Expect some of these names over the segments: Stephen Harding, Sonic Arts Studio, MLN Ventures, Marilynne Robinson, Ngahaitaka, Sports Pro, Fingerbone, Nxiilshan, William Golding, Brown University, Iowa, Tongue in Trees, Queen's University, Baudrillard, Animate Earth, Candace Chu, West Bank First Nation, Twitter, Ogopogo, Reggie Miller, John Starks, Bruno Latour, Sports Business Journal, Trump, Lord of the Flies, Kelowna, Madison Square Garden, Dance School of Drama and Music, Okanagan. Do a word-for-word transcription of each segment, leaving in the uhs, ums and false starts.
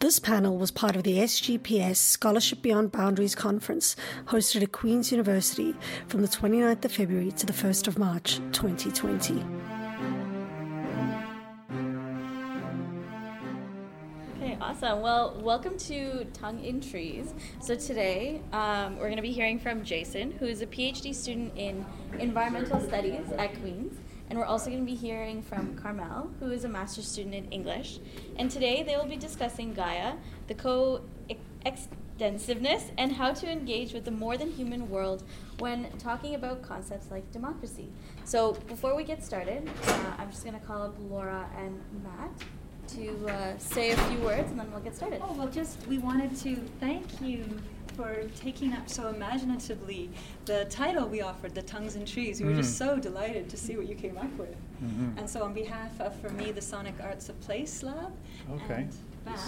This panel was part of the S G P S Scholarship Beyond Boundaries Conference, hosted at Queen's University from the twenty-ninth of February to the first of March twenty twenty. Okay, awesome. Well, welcome to Tongue in Trees. So today um, we're going to be hearing from Jason, who is a PhD student in environmental studies at Queen's. And we're also going to be hearing from Carmel, who is a master's student in English. And today they will be discussing Gaia, the co-extensiveness, and how to engage with the more than human world when talking about concepts like democracy. So before we get started, uh, I'm just going to call up Laura and Matt to uh, say a few words, and then we'll get started. Oh, well, just we wanted to thank you for taking up so imaginatively the title we offered, The Tongues and Trees. We were mm. just so delighted to see what you came up with. Mm-hmm. And so on behalf of, for me, the Sonic Arts of Place Lab, okay. and Matt,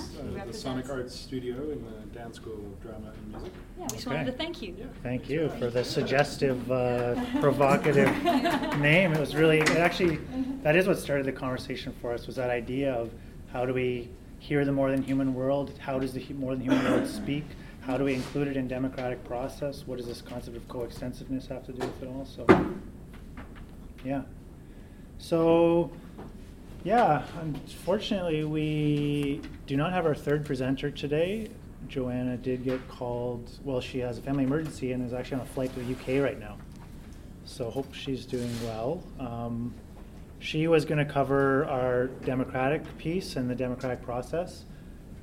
uh, the Sonic Arts Studio in the Dance School of Drama and Music. Yeah, we just okay. wanted to thank you. Yeah. Thank you for the suggestive, uh, provocative name. It was really, it actually, that is what started the conversation for us, was that idea of how do we hear the more than human world? How does the hu- more than human world speak? How do we include it in democratic process? What does this concept of coextensiveness have to do with it also? Yeah. So, yeah, unfortunately, we do not have our third presenter today. Joanna did get called. Well, she has a family emergency and is actually on a flight to the U K right now. So hope she's doing well. Um, she was going to cover our democratic piece and the democratic process.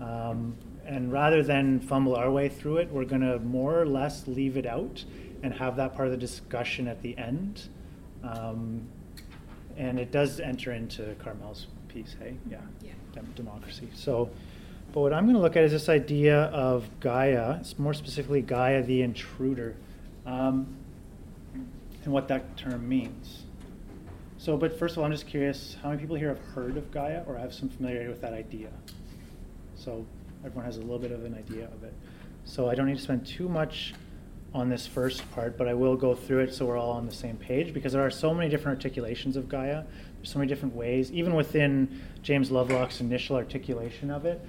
Um, And rather than fumble our way through it, we're going to more or less leave it out and have that part of the discussion at the end. Um, and it does enter into Carmel's piece, hey? Yeah, yeah. Dem- democracy. So, but what I'm going to look at is this idea of Gaia, more specifically Gaia the intruder, um, and what that term means. So, but first of all, I'm just curious, how many people here have heard of Gaia or have some familiarity with that idea? So. Everyone has a little bit of an idea of it. So I don't need to spend too much on this first part, but I will go through it so we're all on the same page, because there are so many different articulations of Gaia. There's so many different ways. Even within James Lovelock's initial articulation of it,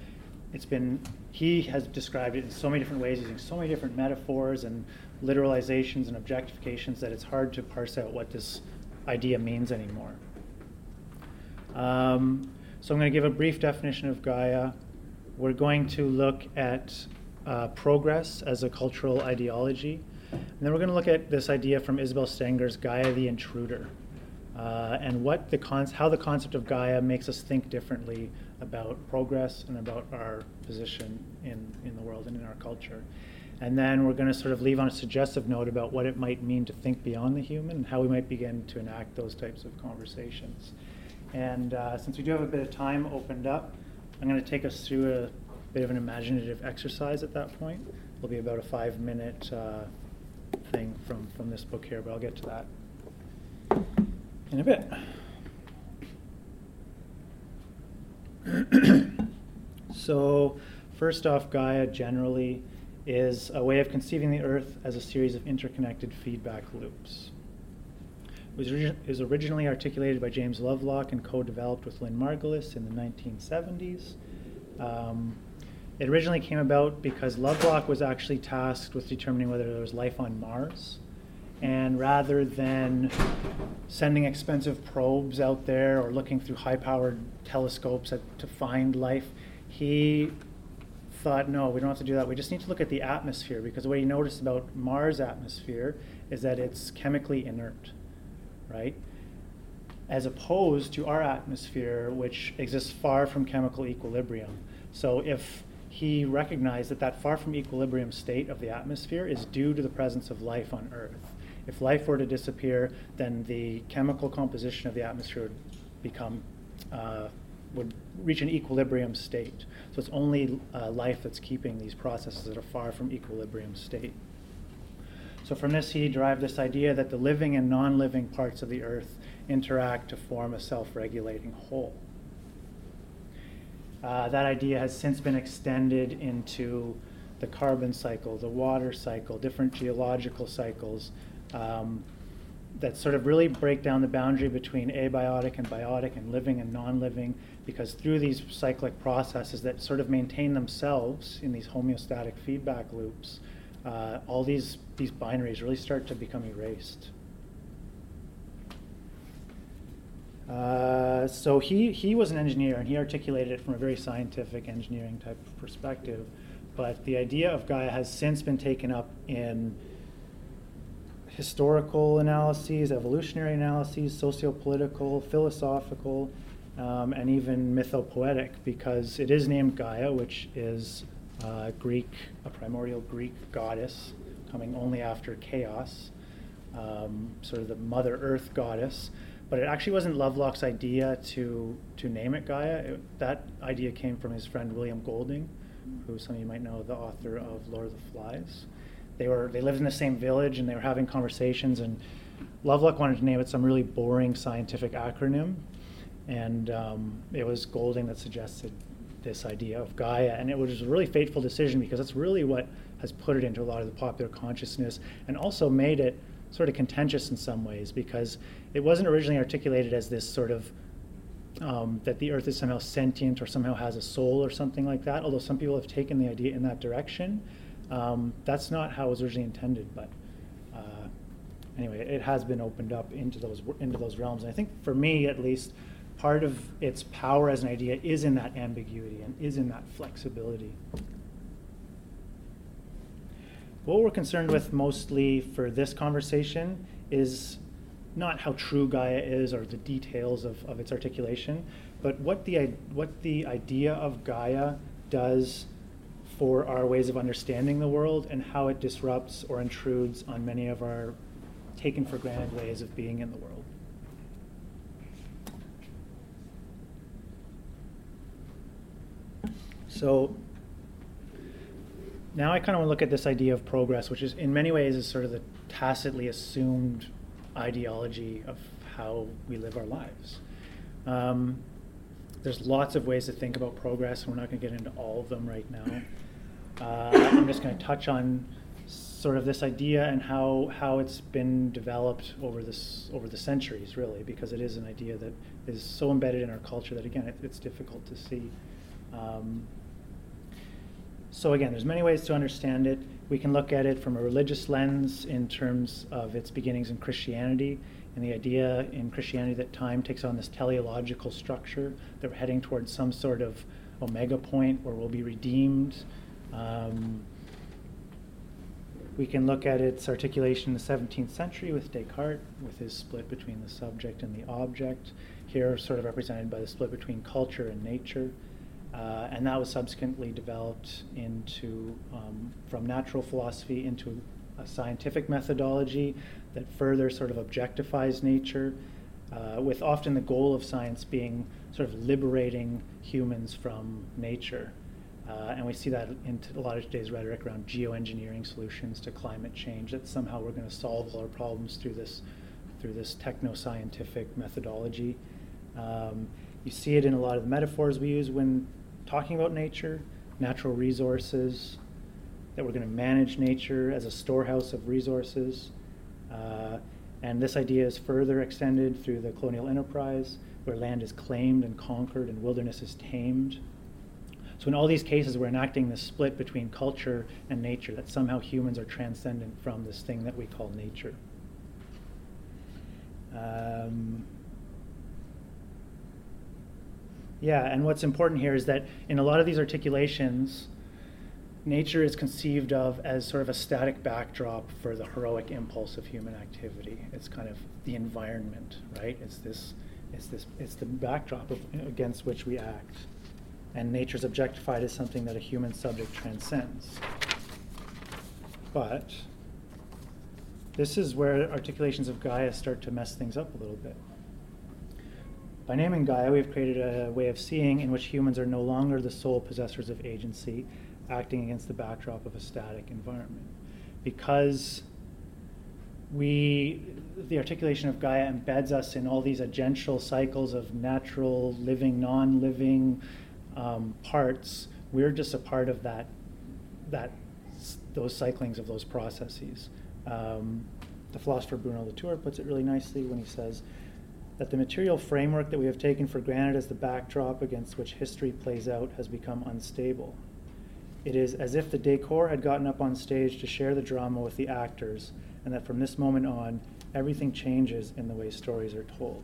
it's been, he has described it in so many different ways, using so many different metaphors and literalizations and objectifications that it's hard to parse out what this idea means anymore. Um, so I'm going to give a brief definition of Gaia. We're going to look at uh, progress as a cultural ideology. And then we're going to look at this idea from Isabel Stenger's Gaia the Intruder, uh, and what the con- how the concept of Gaia makes us think differently about progress and about our position in, in the world and in our culture. And then we're going to sort of leave on a suggestive note about what it might mean to think beyond the human and how we might begin to enact those types of conversations. And uh, since we do have a bit of time opened up, I'm going to take us through a bit of an imaginative exercise at that point. It'll be about a five-minute uh, thing from, from this book here, but I'll get to that in a bit. So, first off, Gaia generally is a way of conceiving the Earth as a series of interconnected feedback loops. It was originally articulated by James Lovelock and co-developed with Lynn Margulis in the nineteen seventies. Um, it originally came about because Lovelock was actually tasked with determining whether there was life on Mars. And rather than sending expensive probes out there or looking through high-powered telescopes at, to find life, he thought, no, we don't have to do that. We just need to look at the atmosphere, because what he noticed about Mars' atmosphere is that it's chemically inert. Right? As opposed to our atmosphere, which exists far from chemical equilibrium. So if he recognized that that far from equilibrium state of the atmosphere is due to the presence of life on Earth. If life were to disappear, then the chemical composition of the atmosphere would become, uh, would reach an equilibrium state. So it's only uh, life that's keeping these processes at a far from equilibrium state. So from this, he derived this idea that the living and non-living parts of the Earth interact to form a self-regulating whole. Uh, that idea has since been extended into the carbon cycle, the water cycle, different geological cycles, um, that sort of really break down the boundary between abiotic and biotic and living and non-living, because through these cyclic processes that sort of maintain themselves in these homeostatic feedback loops, uh, all these, these binaries really start to become erased. Uh, so he, he was an engineer, and he articulated it from a very scientific engineering type of perspective. But the idea of Gaia has since been taken up in historical analyses, evolutionary analyses, socio-political, philosophical, um, and even mythopoetic, because it is named Gaia, which is uh, Greek, a primordial Greek goddess, coming only after chaos, um, sort of the Mother Earth goddess. But it actually wasn't Lovelock's idea to to name it Gaia. It, that idea came from his friend William Golding, who some of you might know, the author of Lord of the Flies. They were they lived in the same village, and they were having conversations, and Lovelock wanted to name it some really boring scientific acronym, and um, it was Golding that suggested this idea of Gaia, and it was a really fateful decision because that's really what has put it into a lot of the popular consciousness, and also made it sort of contentious in some ways, because it wasn't originally articulated as this sort of um, that the earth is somehow sentient or somehow has a soul or something like that, although some people have taken the idea in that direction. Um, that's not how it was originally intended, but uh, anyway, it has been opened up into those into those realms. And I think for me, at least, part of its power as an idea is in that ambiguity and is in that flexibility. What we're concerned with mostly for this conversation is not how true Gaia is or the details of, of its articulation, but what the what the idea of Gaia does for our ways of understanding the world, and how it disrupts or intrudes on many of our taken for granted ways of being in the world. So now I kind of want to look at this idea of progress, which is in many ways is sort of the tacitly assumed ideology of how we live our lives. Um, there's lots of ways to think about progress, and we're not going to get into all of them right now. Uh, I'm just going to touch on sort of this idea and how how it's been developed over this over the centuries, really, because it is an idea that is so embedded in our culture that, again, it, it's difficult to see. Um, So again, there's many ways to understand it. We can look at it from a religious lens in terms of its beginnings in Christianity, and the idea in Christianity that time takes on this teleological structure, that we're heading towards some sort of omega point where we'll be redeemed. Um, we can look at its articulation in the seventeenth century with Descartes, with his split between the subject and the object, here sort of represented by the split between culture and nature. Uh, and that was subsequently developed into um, from natural philosophy into a scientific methodology that further sort of objectifies nature, uh, with often the goal of science being sort of liberating humans from nature. Uh, and we see that in a lot of today's rhetoric around geoengineering solutions to climate change, that somehow we're going to solve all our problems through this through this techno-scientific methodology. Um, you see it in a lot of the metaphors we use when talking about nature, natural resources, that we're going to manage nature as a storehouse of resources. Uh, and this idea is further extended through the colonial enterprise, where land is claimed and conquered and wilderness is tamed. So in all these cases, we're enacting this split between culture and nature, that somehow humans are transcendent from this thing that we call nature. Um, Yeah, and what's important here is that in a lot of these articulations, nature is conceived of as sort of a static backdrop for the heroic impulse of human activity. It's kind of the environment, right? It's this, it's this, it's the backdrop of, against which we act, and nature's objectified as something that a human subject transcends. But this is where articulations of Gaia start to mess things up a little bit. By naming Gaia, we have created a way of seeing in which humans are no longer the sole possessors of agency, acting against the backdrop of a static environment. Because we, the articulation of Gaia embeds us in all these agential cycles of natural, living, non-living um, parts, we're just a part of that, that those cyclings of those processes. Um, The philosopher Bruno Latour puts it really nicely when he says that the material framework that we have taken for granted as the backdrop against which history plays out has become unstable. It is as if the decor had gotten up on stage to share the drama with the actors, and that from this moment on, everything changes in the way stories are told.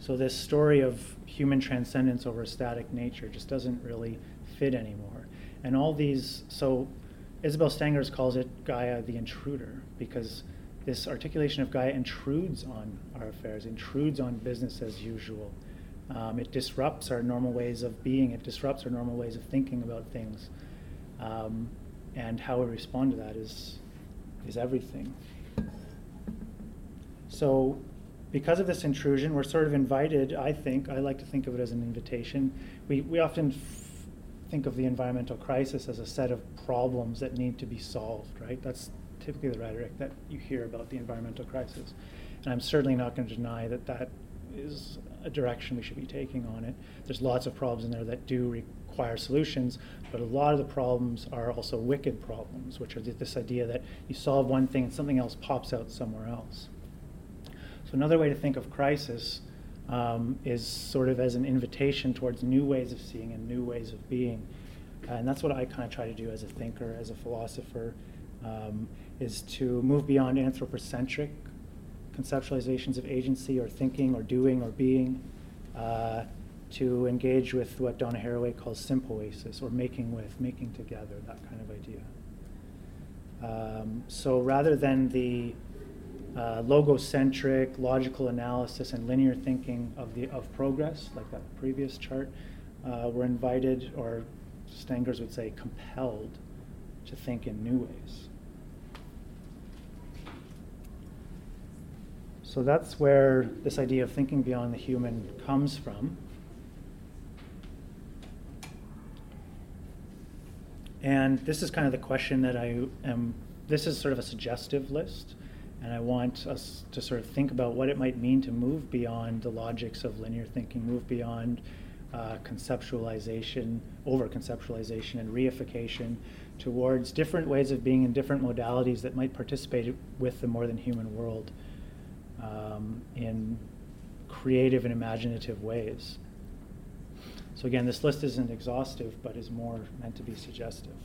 So this story of human transcendence over static nature just doesn't really fit anymore. And all these, so Isabel Stenger calls it Gaia the intruder, because this articulation of Gaia intrudes on our affairs, intrudes on business as usual. Um, it disrupts our normal ways of being, it disrupts our normal ways of thinking about things. Um, and how we respond to that is, is everything. So because of this intrusion, we're sort of invited, I think, I like to think of it as an invitation. We, we often f- think of the environmental crisis as a set of problems that need to be solved, right? That's typically the rhetoric that you hear about the environmental crisis. And I'm certainly not going to deny that that is a direction we should be taking on it. There's lots of problems in there that do require solutions, but a lot of the problems are also wicked problems, which are th- this idea that you solve one thing and something else pops out somewhere else. So another way to think of crisis um, is sort of as an invitation towards new ways of seeing and new ways of being. Uh, and that's what I kind of try to do as a thinker, as a philosopher, um, is to move beyond anthropocentric conceptualizations of agency or thinking or doing or being, uh, to engage with what Donna Haraway calls sympoesis, or making with, making together, that kind of idea. Um, so rather than the uh, logocentric, logical analysis and linear thinking of the of progress, like that previous chart, uh, we're invited, or Stengers would say compelled, to think in new ways. So that's where this idea of thinking beyond the human comes from. And this is kind of the question that I am, this is sort of a suggestive list, and I want us to sort of think about what it might mean to move beyond the logics of linear thinking, move beyond uh, conceptualization, over-conceptualization and reification towards different ways of being in different modalities that might participate with the more than human world. Um, in creative and imaginative ways. So again, this list isn't exhaustive, but is more meant to be suggestive.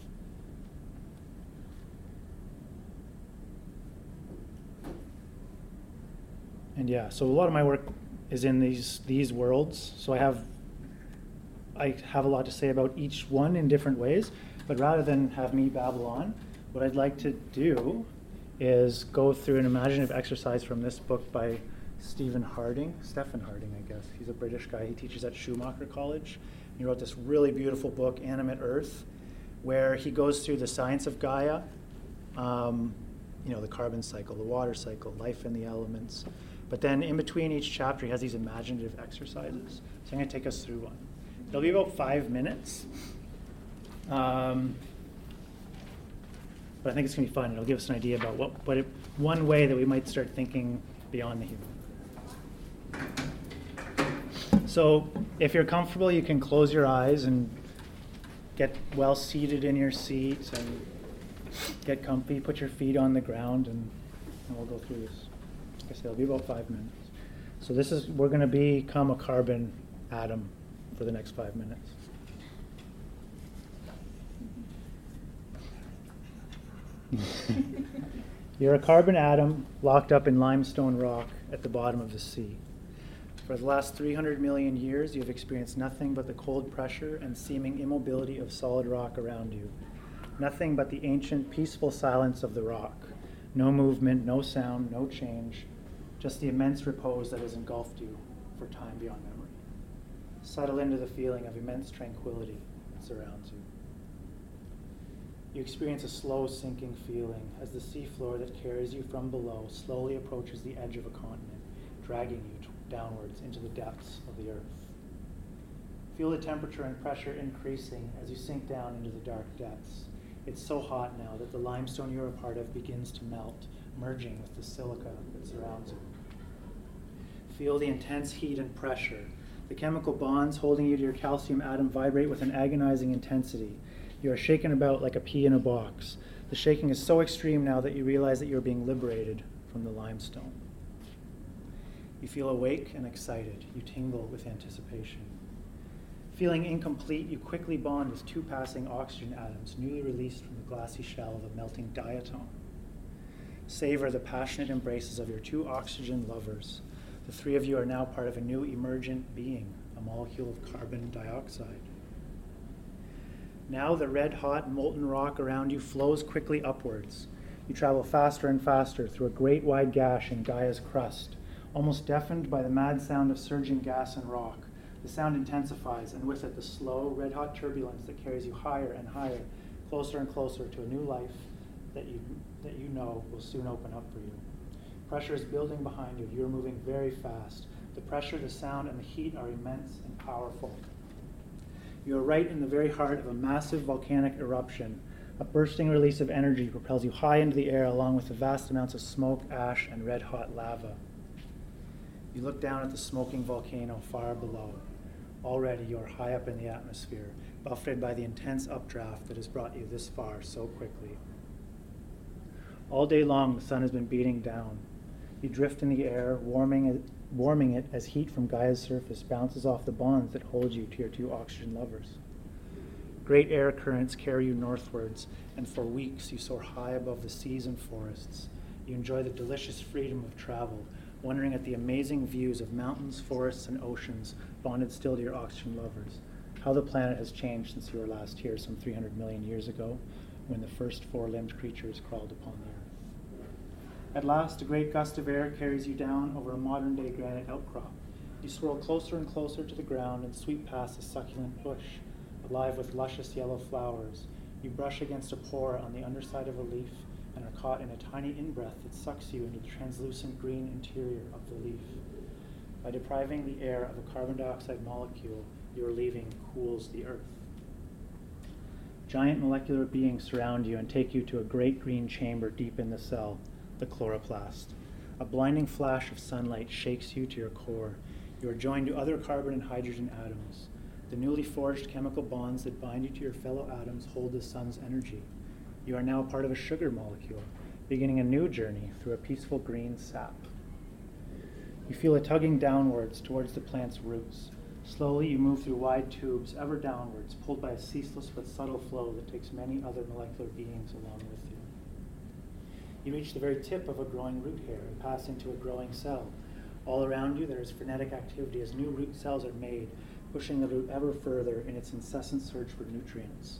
And yeah, so a lot of my work is in these these worlds. So I have I have a lot to say about each one in different ways, but rather than have me babble on, what I'd like to do is go through an imaginative exercise from this book by Stephen Harding, Stephen Harding, I guess. He's a British guy. He teaches at Schumacher College. He wrote this really beautiful book, Animate Earth, where he goes through the science of Gaia, um, you know, the carbon cycle, the water cycle, life in the elements. But then in between each chapter, he has these imaginative exercises. So I'm going to take us through one. It'll be about five minutes. Um, But I think it's going to be fun. It'll give us an idea about what, what it, one way that we might start thinking beyond the human. So if you're comfortable, you can close your eyes and get well seated in your seats and get comfy. Put your feet on the ground, and, and we'll go through this. Like I said, it'll be about five minutes. So this is, we're going to become a carbon atom for the next five minutes. You're a carbon atom locked up in limestone rock at the bottom of the sea. For the last three hundred million years, you have experienced nothing but the cold pressure and seeming immobility of solid rock around you. Nothing but the ancient, peaceful silence of the rock. No movement, no sound, no change, just the immense repose that has engulfed you for time beyond memory. Settle into the feeling of immense tranquility that surrounds you. You experience a slow sinking feeling as the seafloor that carries you from below slowly approaches the edge of a continent, dragging you t- downwards into the depths of the earth. Feel the temperature and pressure increasing as you sink down into the dark depths. It's so hot now that the limestone you are a part of begins to melt, merging with the silica that surrounds you. Feel the intense heat and pressure. The chemical bonds holding you to your calcium atom vibrate with an agonizing intensity. You are shaken about like a pea in a box. The shaking is so extreme now that you realize that you're being liberated from the limestone. You feel awake and excited. You tingle with anticipation. Feeling incomplete, you quickly bond with two passing oxygen atoms newly released from the glassy shell of a melting diatom. Savor the passionate embraces of your two oxygen lovers. The three of you are now part of a new emergent being, a molecule of carbon dioxide. Now the red-hot molten rock around you flows quickly upwards. You travel faster and faster through a great wide gash in Gaia's crust, almost deafened by the mad sound of surging gas and rock. The sound intensifies, and with it the slow, red-hot turbulence that carries you higher and higher, closer and closer to a new life that you, that you know will soon open up for you. Pressure is building behind you. You are moving very fast. The pressure, the sound, and the heat are immense and powerful. You are right in the very heart of a massive volcanic eruption. A bursting release of energy propels you high into the air along with the vast amounts of smoke, ash, and red-hot lava. You look down at the smoking volcano far below. Already you are high up in the atmosphere, buffeted by the intense updraft that has brought you this far so quickly. All day long, the sun has been beating down. You drift in the air, warming it, warming it as heat from Gaia's surface bounces off the bonds that hold you to your two oxygen lovers. Great air currents carry you northwards, and for weeks you soar high above the seas and forests. You enjoy the delicious freedom of travel, wondering at the amazing views of mountains, forests, and oceans, bonded still to your oxygen lovers. How the planet has changed since you were last here some three hundred million years ago, when the first four-limbed creatures crawled upon the earth. At last, a great gust of air carries you down over a modern-day granite outcrop. You swirl closer and closer to the ground and sweep past a succulent bush, alive with luscious yellow flowers. You brush against a pore on the underside of a leaf and are caught in a tiny in-breath that sucks you into the translucent green interior of the leaf. By depriving the air of a carbon dioxide molecule, your leaving cools the earth. Giant molecular beings surround you and take you to a great green chamber deep in the cell, the chloroplast. A blinding flash of sunlight shakes you to your core. You are joined to other carbon and hydrogen atoms. The newly forged chemical bonds that bind you to your fellow atoms hold the sun's energy. You are now part of a sugar molecule, beginning a new journey through a peaceful green sap. You feel a tugging downwards towards the plant's roots. Slowly, you move through wide tubes, ever downwards, pulled by a ceaseless but subtle flow that takes many other molecular beings along with you. You reach the very tip of a growing root hair and pass into a growing cell. All around you, there is frenetic activity as new root cells are made, pushing the root ever further in its incessant search for nutrients.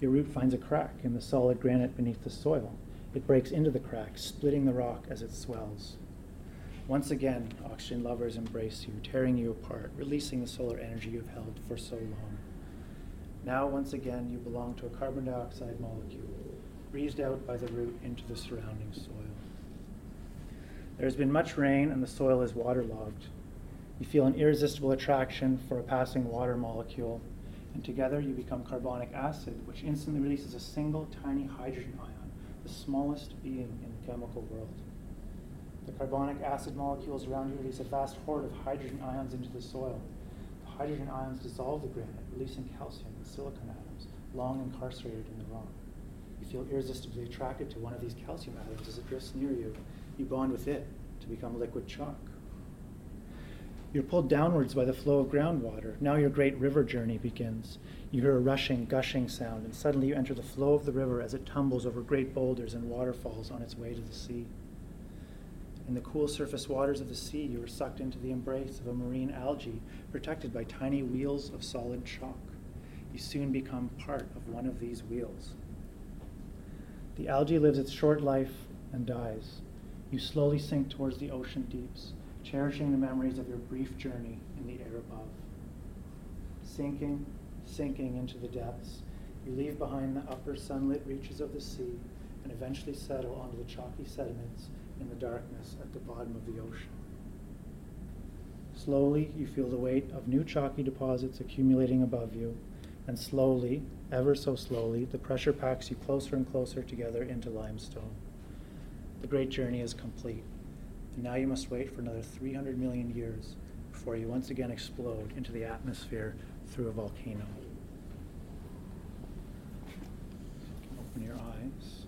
Your root finds a crack in the solid granite beneath the soil. It breaks into the crack, splitting the rock as it swells. Once again, oxygen lovers embrace you, tearing you apart, releasing the solar energy you've held for so long. Now, once again, you belong to a carbon dioxide molecule, breathed out by the root into the surrounding soil. There has been much rain, and the soil is waterlogged. You feel an irresistible attraction for a passing water molecule, and together you become carbonic acid, which instantly releases a single tiny hydrogen ion, the smallest being in the chemical world. The carbonic acid molecules around you release a vast horde of hydrogen ions into the soil. The hydrogen ions dissolve the granite, releasing calcium and silicon atoms, long incarcerated in the rock. You feel irresistibly attracted to one of these calcium atoms as it drifts near you. You bond with it to become liquid chalk. You're pulled downwards by the flow of groundwater. Now your great river journey begins. You hear a rushing, gushing sound, and suddenly you enter the flow of the river as it tumbles over great boulders and waterfalls on its way to the sea. In the cool surface waters of the sea, you are sucked into the embrace of a marine algae protected by tiny wheels of solid chalk. You soon become part of one of these wheels. The algae lives its short life and dies. You slowly sink towards the ocean deeps, cherishing the memories of your brief journey in the air above. Sinking, sinking into the depths, you leave behind the upper sunlit reaches of the sea and eventually settle onto the chalky sediments in the darkness at the bottom of the ocean. Slowly, you feel the weight of new chalky deposits accumulating above you, and slowly, ever so slowly, the pressure packs you closer and closer together into limestone. The great journey is complete, and now you must wait for another three hundred million years before you once again explode into the atmosphere through a volcano. open your eyes.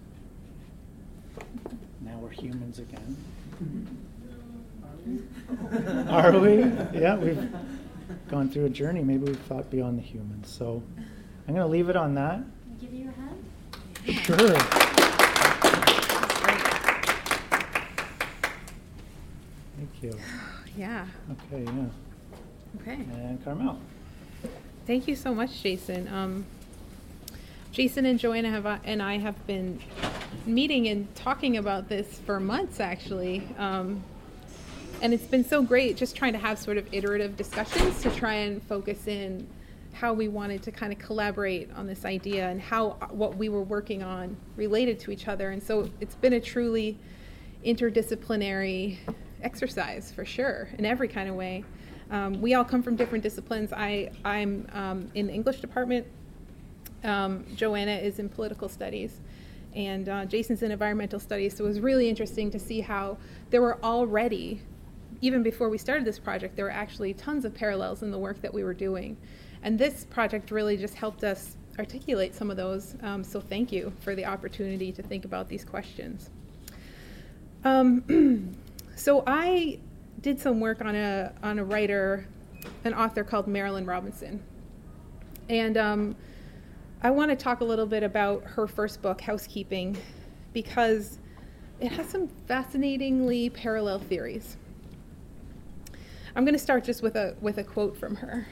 Now we're humans again. Are we? Yeah, we've gone through a journey. Maybe we've thought beyond the humans. So I'm going to leave it on that. Can I give you a hand? Sure. Thank you. Yeah. Okay, yeah. Okay. And Carmel. Thank you so much, Jason. Um, Jason and Joanna have, uh, and I have been meeting and talking about this for months, actually. Um, and it's been so great just trying to have sort of iterative discussions to try and focus in how we wanted to kind of collaborate on this idea and how what we were working on related to each other. And so it's been a truly interdisciplinary exercise, for sure, in every kind of way. Um, we all come from different disciplines. I, I'm um, in the English department. Um, Joanna is in political studies. And uh, Jason's in environmental studies. So it was really interesting to see how there were already, even before we started this project, there were actually tons of parallels in the work that we were doing. And this project really just helped us articulate some of those. Um, so thank you for the opportunity to think about these questions. Um, so I did some work on a on a writer, an author called Marilynne Robinson. And um, I want to talk a little bit about her first book, Housekeeping, because it has some fascinatingly parallel theories. I'm going to start just with a with a quote from her.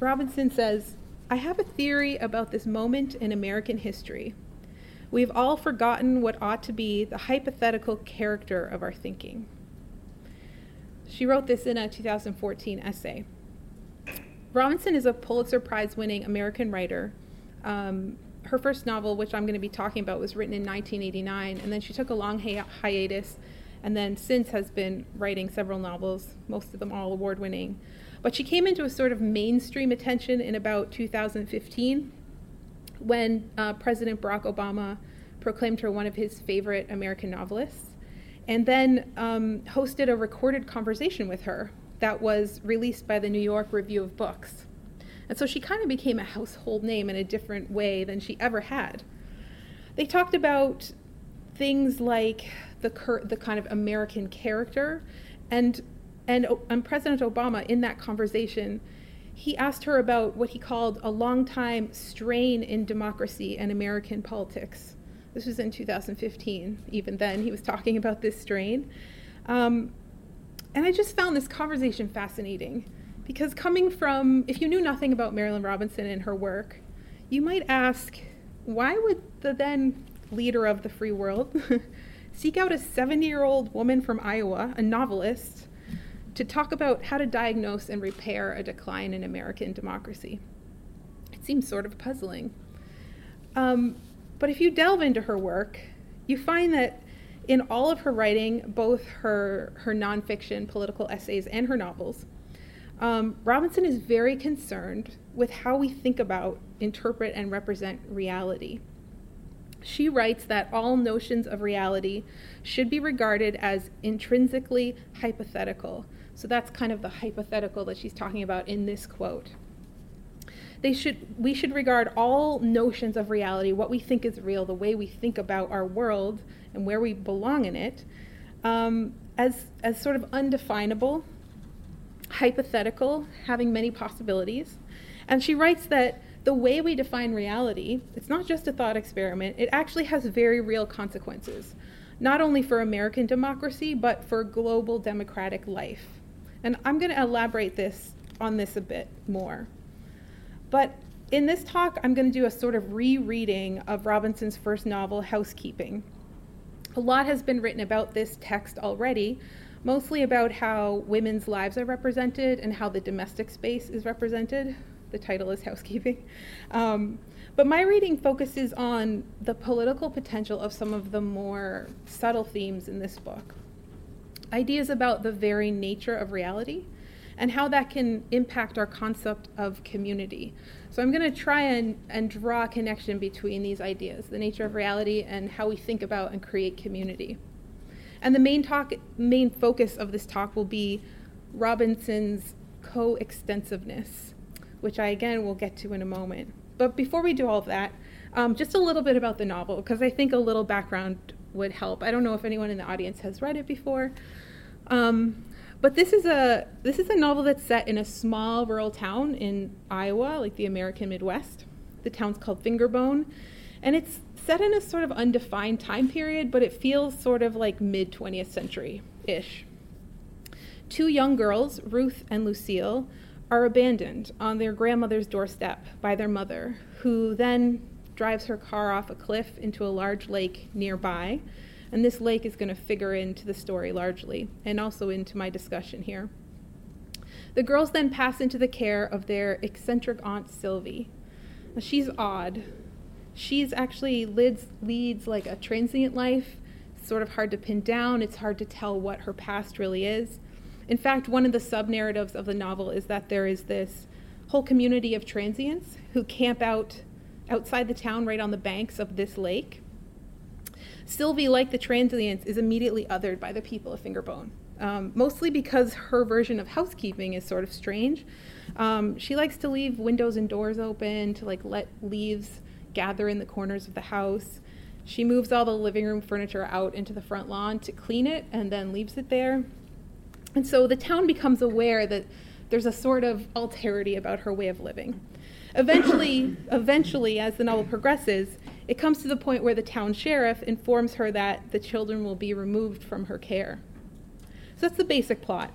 Robinson says, "I have a theory about this moment in American history. We've all forgotten what ought to be the hypothetical character of our thinking." She wrote this in a two thousand fourteen essay. Robinson is a Pulitzer Prize-winning American writer. Um, her first novel, which I'm going to be talking about, was written in nineteen eighty-nine, and then she took a long hi- hiatus, and then since has been writing several novels, most of them all award-winning. But she came into a sort of mainstream attention in about two thousand fifteen, when uh, President Barack Obama proclaimed her one of his favorite American novelists, and then um, hosted a recorded conversation with her that was released by the New York Review of Books. And so she kind of became a household name in a different way than she ever had. They talked about things like the cur- the kind of American character, and, and, and President Obama in that conversation, he asked her about what he called a long-time strain in democracy and American politics. This was in two thousand fifteen. Even then, he was talking about this strain. Um, and I just found this conversation fascinating, because coming from, if you knew nothing about Marilynne Robinson and her work, you might ask, why would the then leader of the free world seek out a seventy-year-old woman from Iowa, a novelist, to talk about how to diagnose and repair a decline in American democracy? It seems sort of puzzling. Um, But if you delve into her work, you find that in all of her writing, both her, her nonfiction political essays and her novels, um, Robinson is very concerned with how we think about, interpret, and represent reality. She writes that all notions of reality should be regarded as intrinsically hypothetical. So that's kind of the hypothetical that she's talking about in this quote. They should, we should regard all notions of reality, what we think is real, the way we think about our world and where we belong in it, um, as, as sort of undefinable, hypothetical, having many possibilities. And she writes that the way we define reality, it's not just a thought experiment, it actually has very real consequences, not only for American democracy, but for global democratic life. And I'm going to elaborate this on this a bit more. But in this talk, I'm going to do a sort of rereading of Robinson's first novel, Housekeeping. A lot has been written about this text already, mostly about how women's lives are represented and how the domestic space is represented. The title is Housekeeping. Um, but my reading focuses on the political potential of some of the more subtle themes in this book. Ideas about the very nature of reality, and how that can impact our concept of community. So I'm going to try and, and draw a connection between these ideas, the nature of reality and how we think about and create community. And the main talk, main focus of this talk will be Robinson's coextensiveness, which I, again, will get to in a moment. But before we do all of that, um, just a little bit about the novel, because I think a little background would help. I don't know if anyone in the audience has read it before. Um, but this is a this is a novel that's set in a small rural town in Iowa, like the American Midwest. The town's called Fingerbone. And it's set in a sort of undefined time period, but it feels sort of like mid-twentieth century-ish. Two young girls, Ruth and Lucille, are abandoned on their grandmother's doorstep by their mother, who then drives her car off a cliff into a large lake nearby. And this lake is going to figure into the story largely, and also into my discussion here. The girls then pass into the care of their eccentric aunt, Sylvie. Now, she's odd. She's actually leads, leads like a transient life, sort of hard to pin down. It's hard to tell what her past really is. In fact, one of the sub-narratives of the novel is that there is this whole community of transients who camp out outside the town right on the banks of this lake. Sylvie, like the transients, is immediately othered by the people of Fingerbone, um, mostly because her version of housekeeping is sort of strange. Um, she likes to leave windows and doors open, to like let leaves gather in the corners of the house. She moves all the living room furniture out into the front lawn to clean it and then leaves it there. And so the town becomes aware that there's a sort of alterity about her way of living. Eventually, eventually, as the novel progresses, it comes to the point where the town sheriff informs her that the children will be removed from her care. So that's the basic plot.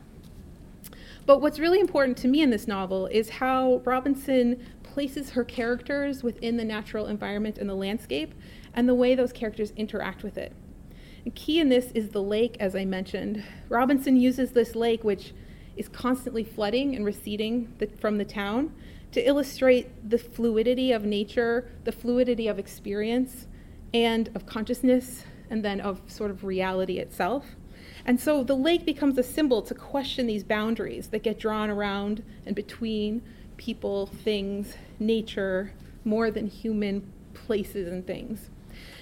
But what's really important to me in this novel is how Robinson places her characters within the natural environment and the landscape, and the way those characters interact with it. And key in this is the lake, as I mentioned. Robinson uses this lake, which is constantly flooding and receding the, from the town, to illustrate the fluidity of nature, the fluidity of experience, and of consciousness, and then of sort of reality itself. And so the lake becomes a symbol to question these boundaries that get drawn around and between people, things, nature, more than human places and things.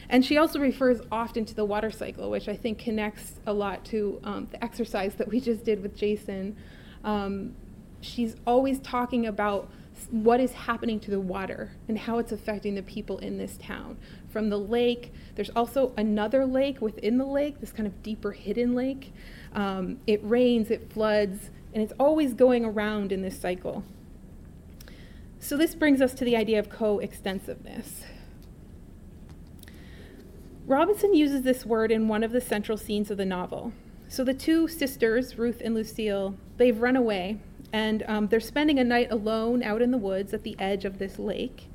And she also refers often to the water cycle, which I think connects a lot to um, the exercise that we just did with Jason. Um, she's always talking about what is happening to the water and how it's affecting the people in this town. From the lake, there's also another lake within the lake, this kind of deeper hidden lake. Um, it rains, it floods, and it's always going around in this cycle. So this brings us to the idea of co-extensiveness. Robinson uses this word in one of the central scenes of the novel. So the two sisters, Ruth and Lucille, they've run away, and um, they're spending a night alone out in the woods at the edge of this lake.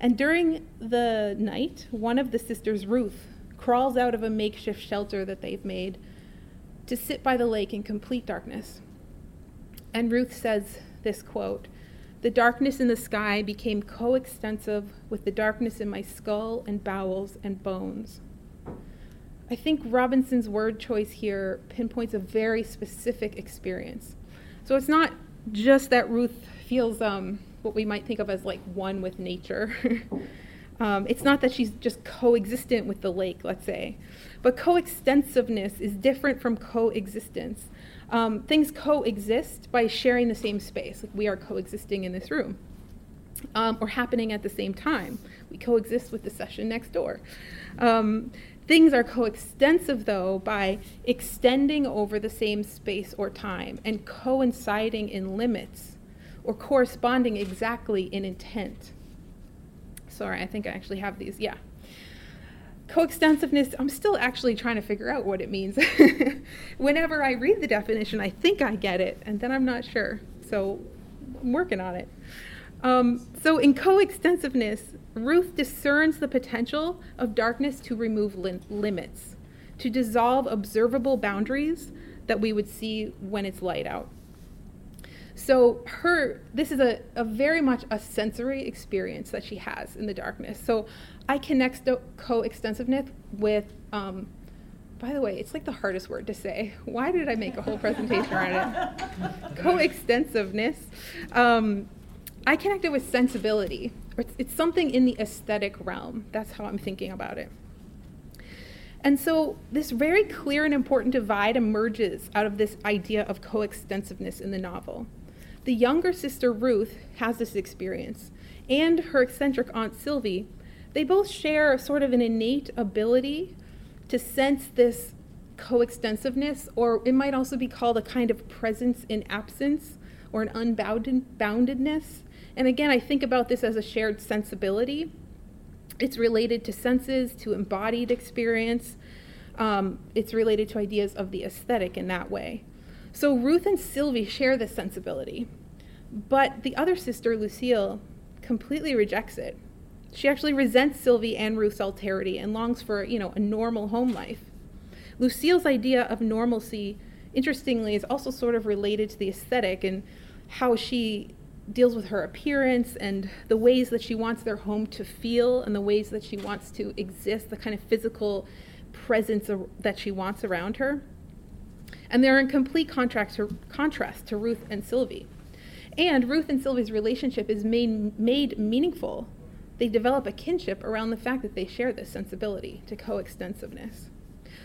And during the night, one of the sisters, Ruth, crawls out of a makeshift shelter that they've made to sit by the lake in complete darkness. And Ruth says this quote, "The darkness in the sky became coextensive with the darkness in my skull and bowels and bones." I think Robinson's word choice here pinpoints a very specific experience. So it's not just that Ruth feels um, what we might think of as like one with nature. um, it's not that she's just coexistent with the lake, let's say. But coextensiveness is different from coexistence. Um, things coexist by sharing the same space. Like we are coexisting in this room, um, or happening at the same time. We coexist with the session next door. Um, things are coextensive, though, by extending over the same space or time and coinciding in limits or corresponding exactly in intent. Sorry, I think I actually have these. Yeah. Coextensiveness, I'm still actually trying to figure out what it means. Whenever I read the definition, I think I get it, and then I'm not sure. So I'm working on it. Um, so in coextensiveness, Ruth discerns the potential of darkness to remove lim- limits, to dissolve observable boundaries that we would see when it's light out. So her, this is a, a very much a sensory experience that she has in the darkness. So I connect coextensiveness with, um, by the way, it's like the hardest word to say. Why did I make a whole presentation on it? Coextensiveness. Um, I connect it with sensibility. It's, it's something in the aesthetic realm. That's how I'm thinking about it. And so this very clear and important divide emerges out of this idea of coextensiveness in the novel. The younger sister Ruth has this experience, and her eccentric aunt Sylvie. They both share a sort of an innate ability to sense this coextensiveness, or it might also be called a kind of presence in absence, or an unboundedness. And again, I think about this as a shared sensibility. It's related to senses, to embodied experience. Um, it's related to ideas of the aesthetic in that way. So Ruth and Sylvie share this sensibility, but the other sister, Lucille, completely rejects it. She actually resents Sylvie and Ruth's alterity and longs for, you know, a normal home life. Lucille's idea of normalcy, interestingly, is also sort of related to the aesthetic and how she deals with her appearance and the ways that she wants their home to feel and the ways that she wants to exist, the kind of physical presence that she wants around her. And they're in complete contrast to, contrast to Ruth and Sylvie. And Ruth and Sylvie's relationship is made, made meaningful. They develop a kinship around the fact that they share this sensibility to coextensiveness.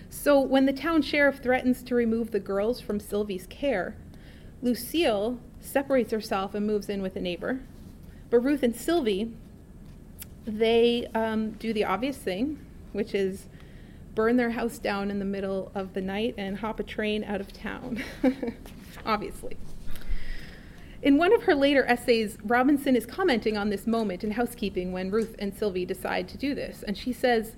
So when the town sheriff threatens to remove the girls from Sylvie's care, Lucille separates herself and moves in with a neighbor. But Ruth and Sylvie, they um, do the obvious thing, which is burn their house down in the middle of the night and hop a train out of town, obviously. In one of her later essays, Robinson is commenting on this moment in Housekeeping when Ruth and Sylvie decide to do this. And she says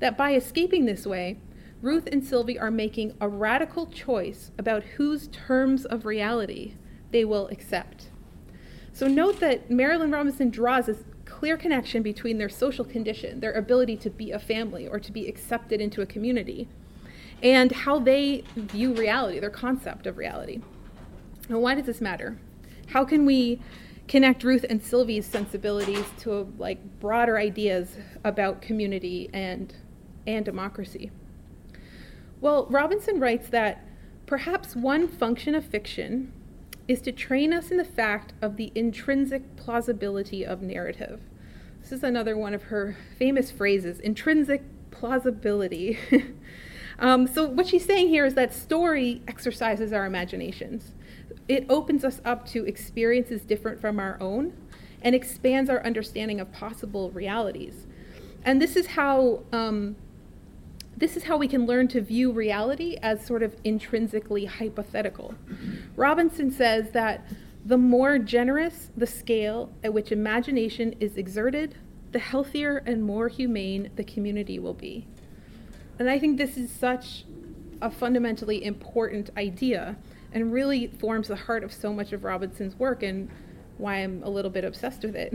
that by escaping this way, Ruth and Sylvie are making a radical choice about whose terms of reality they will accept. So note that Marilynne Robinson draws this clear connection between their social condition, their ability to be a family or to be accepted into a community, and how they view reality, their concept of reality. Now, why does this matter? How can we connect Ruth and Sylvie's sensibilities to like broader ideas about community and, and democracy? Well, Robinson writes that perhaps one function of fiction is to train us in the fact of the intrinsic plausibility of narrative. This is another one of her famous phrases, intrinsic plausibility. um, so what she's saying here is that story exercises our imaginations. It opens us up to experiences different from our own and expands our understanding of possible realities. And this is how um, This is how we can learn to view reality as sort of intrinsically hypothetical. Robinson says that the more generous the scale at which imagination is exerted, the healthier and more humane the community will be. And I think this is such a fundamentally important idea and really forms the heart of so much of Robinson's work and why I'm a little bit obsessed with it.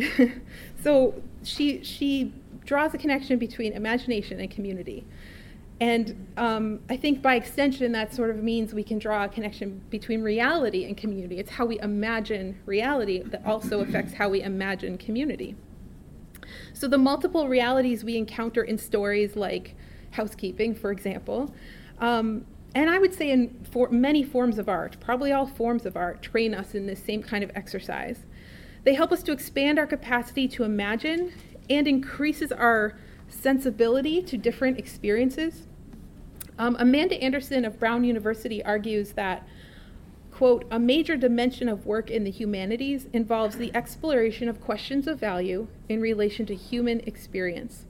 So she, she draws a connection between imagination and community. And um, I think by extension, that sort of means we can draw a connection between reality and community. It's how we imagine reality that also affects how we imagine community. So the multiple realities we encounter in stories like Housekeeping, for example, um, and I would say in for many forms of art, probably all forms of art, train us in this same kind of exercise. They help us to expand our capacity to imagine and increases our sensibility to different experiences. Um, Amanda Anderson of Brown University argues that, quote, a major dimension of work in the humanities involves the exploration of questions of value in relation to human experience.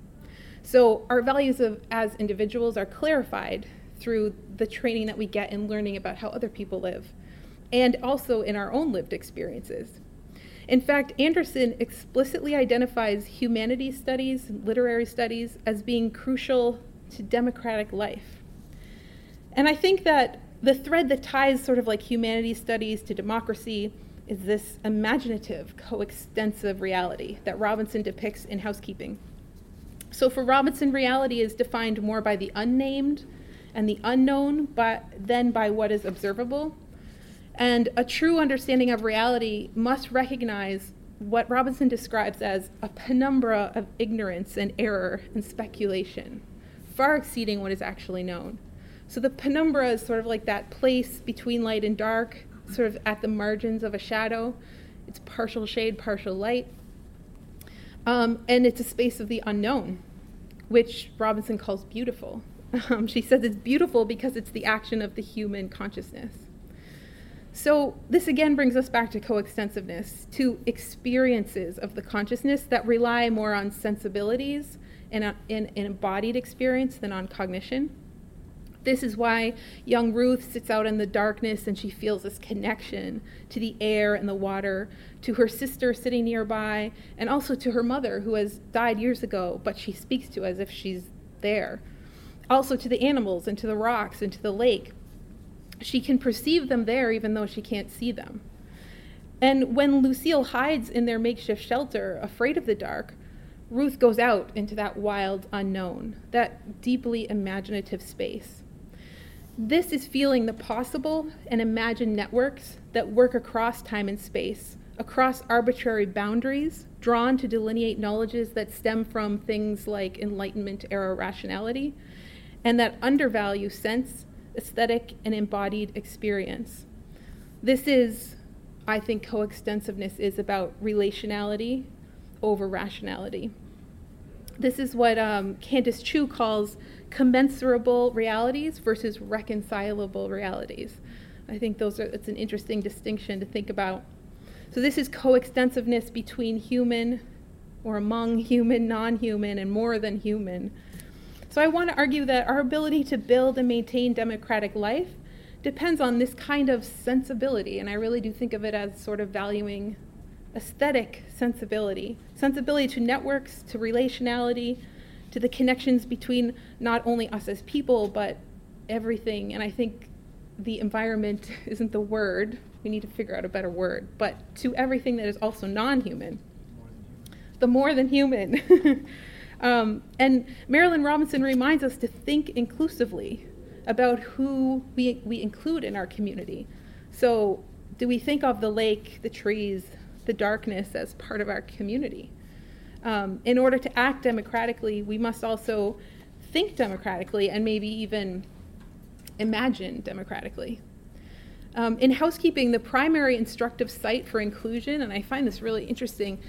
So our values of, as individuals are clarified through the training that we get in learning about how other people live, and also in our own lived experiences. In fact, Anderson explicitly identifies humanities studies, literary studies, as being crucial to democratic life. And I think that the thread that ties sort of like humanities studies to democracy is this imaginative, coextensive reality that Robinson depicts in Housekeeping. So for Robinson, reality is defined more by the unnamed and the unknown but than by what is observable. And a true understanding of reality must recognize what Robinson describes as a penumbra of ignorance and error and speculation, far exceeding what is actually known. So the penumbra is sort of like that place between light and dark, sort of at the margins of a shadow. It's partial shade, partial light. Um, and it's a space of the unknown, which Robinson calls beautiful. Um, she says it's beautiful because it's the action of the human consciousness. So this again brings us back to coextensiveness, to experiences of the consciousness that rely more on sensibilities and an uh, embodied experience than on cognition. This is why young Ruth sits out in the darkness and she feels this connection to the air and the water, to her sister sitting nearby, and also to her mother who has died years ago, but she speaks to as if she's there. Also to the animals and to the rocks and to the lake. She can perceive them there even though she can't see them. And when Lucille hides in their makeshift shelter, afraid of the dark, Ruth goes out into that wild unknown, that deeply imaginative space. This is feeling the possible and imagined networks that work across time and space, across arbitrary boundaries, drawn to delineate knowledges that stem from things like Enlightenment-era rationality, and that undervalue sense, aesthetic, and embodied experience. This is, I think, coextensiveness is about relationality over rationality. This is what um, Candace Chu calls commensurable realities versus reconcilable realities. I think those are, it's an interesting distinction to think about. So this is coextensiveness between human or among human, non-human, and more than human. So I want to argue that our ability to build and maintain democratic life depends on this kind of sensibility, and I really do think of it as sort of valuing aesthetic sensibility, sensibility to networks, to relationality, to the connections between not only us as people, but everything. And I think the environment isn't the word. We need to figure out a better word. But to everything that is also non-human, the more than human. um, and Marilynne Robinson reminds us to think inclusively about who we, we include in our community. So do we think of the lake, the trees, the darkness as part of our community? Um, in order to act democratically, we must also think democratically and maybe even imagine democratically. Um, in housekeeping, the primary instructive site for inclusion, and I find this really interesting,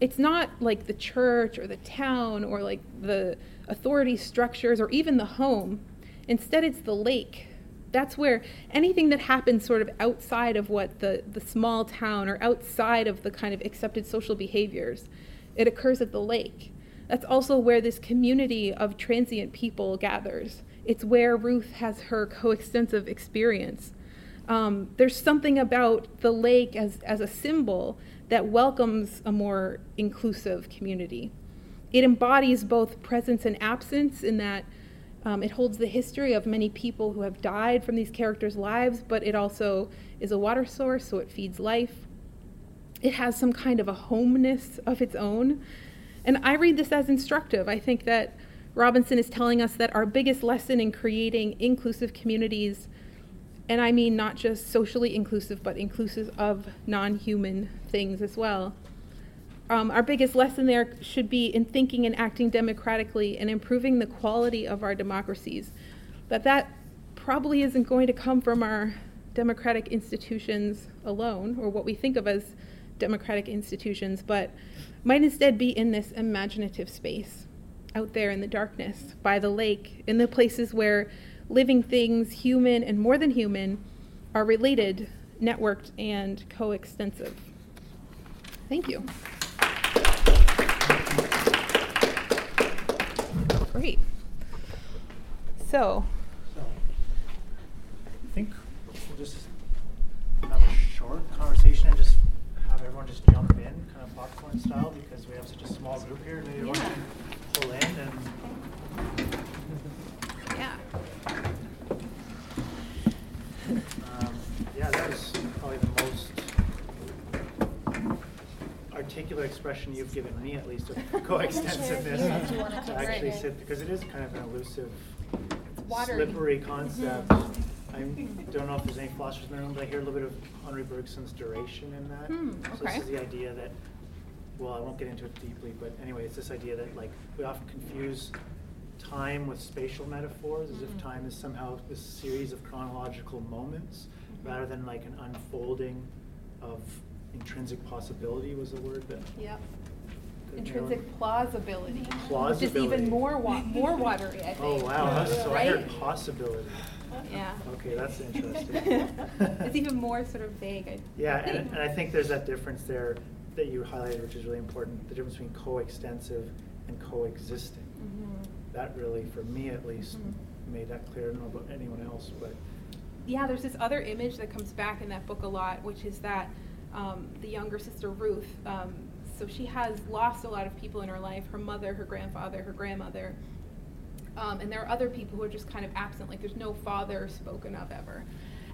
it's not like the church or the town or like the authority structures or even the home. Instead, it's the lake. That's where anything that happens sort of outside of what the, the small town or outside of the kind of accepted social behaviors, it occurs at the lake. That's also where this community of transient people gathers. It's where Ruth has her coextensive experience. Um, there's something about the lake as, as a symbol that welcomes a more inclusive community. It embodies both presence and absence in that Um, it holds the history of many people who have died from these characters' lives, but it also is a water source, so it feeds life. It has some kind of a homeness of its own. And I read this as instructive. I think that Robinson is telling us that our biggest lesson in creating inclusive communities, and I mean not just socially inclusive, but inclusive of non-human things as well, Um, our biggest lesson there should be in thinking and acting democratically and improving the quality of our democracies. But that probably isn't going to come from our democratic institutions alone, or what we think of as democratic institutions, but might instead be in this imaginative space, out there in the darkness, by the lake, in the places where living things, human and more than human, are related, networked, and coextensive. Thank you. Great. So, so, I think we'll just have a short conversation and just have everyone just jump in, kind of popcorn style, because we have such a small group here. Maybe everyone yeah. can pull in and. Yeah. Um, yeah, that was probably the most articulate expression you've given me, at least, of coextensiveness. Sure to actually right. sit, because it is kind of an elusive, slippery concept. Mm-hmm. I don't know if there's any philosophers in the room, but I hear a little bit of Henri Bergson's duration in that. Mm, okay. So this is the idea that, well, I won't get into it deeply, but anyway, it's this idea that like we often confuse time with spatial metaphors, as mm-hmm. if time is somehow this series of chronological moments, mm-hmm. rather than like an unfolding of intrinsic possibility was a word that. Yep. Intrinsic known. plausibility. Plausibility. Which is even more wa- more watery, I think. Oh wow! Yeah. So right? I heard possibility. Yeah. Okay, that's interesting. It's even more sort of vague. I yeah, and, and I think there's that difference there that you highlighted, which is really important, the difference between coextensive and coexisting. Mm-hmm. That really, for me at least, mm-hmm. made that clear. I don't know about anyone else, but... Yeah, there's this other image that comes back in that book a lot, which is that um, the younger sister, Ruth, um, so she has lost a lot of people in her life, her mother, her grandfather, her grandmother, um, and there are other people who are just kind of absent, like there's no father spoken of ever.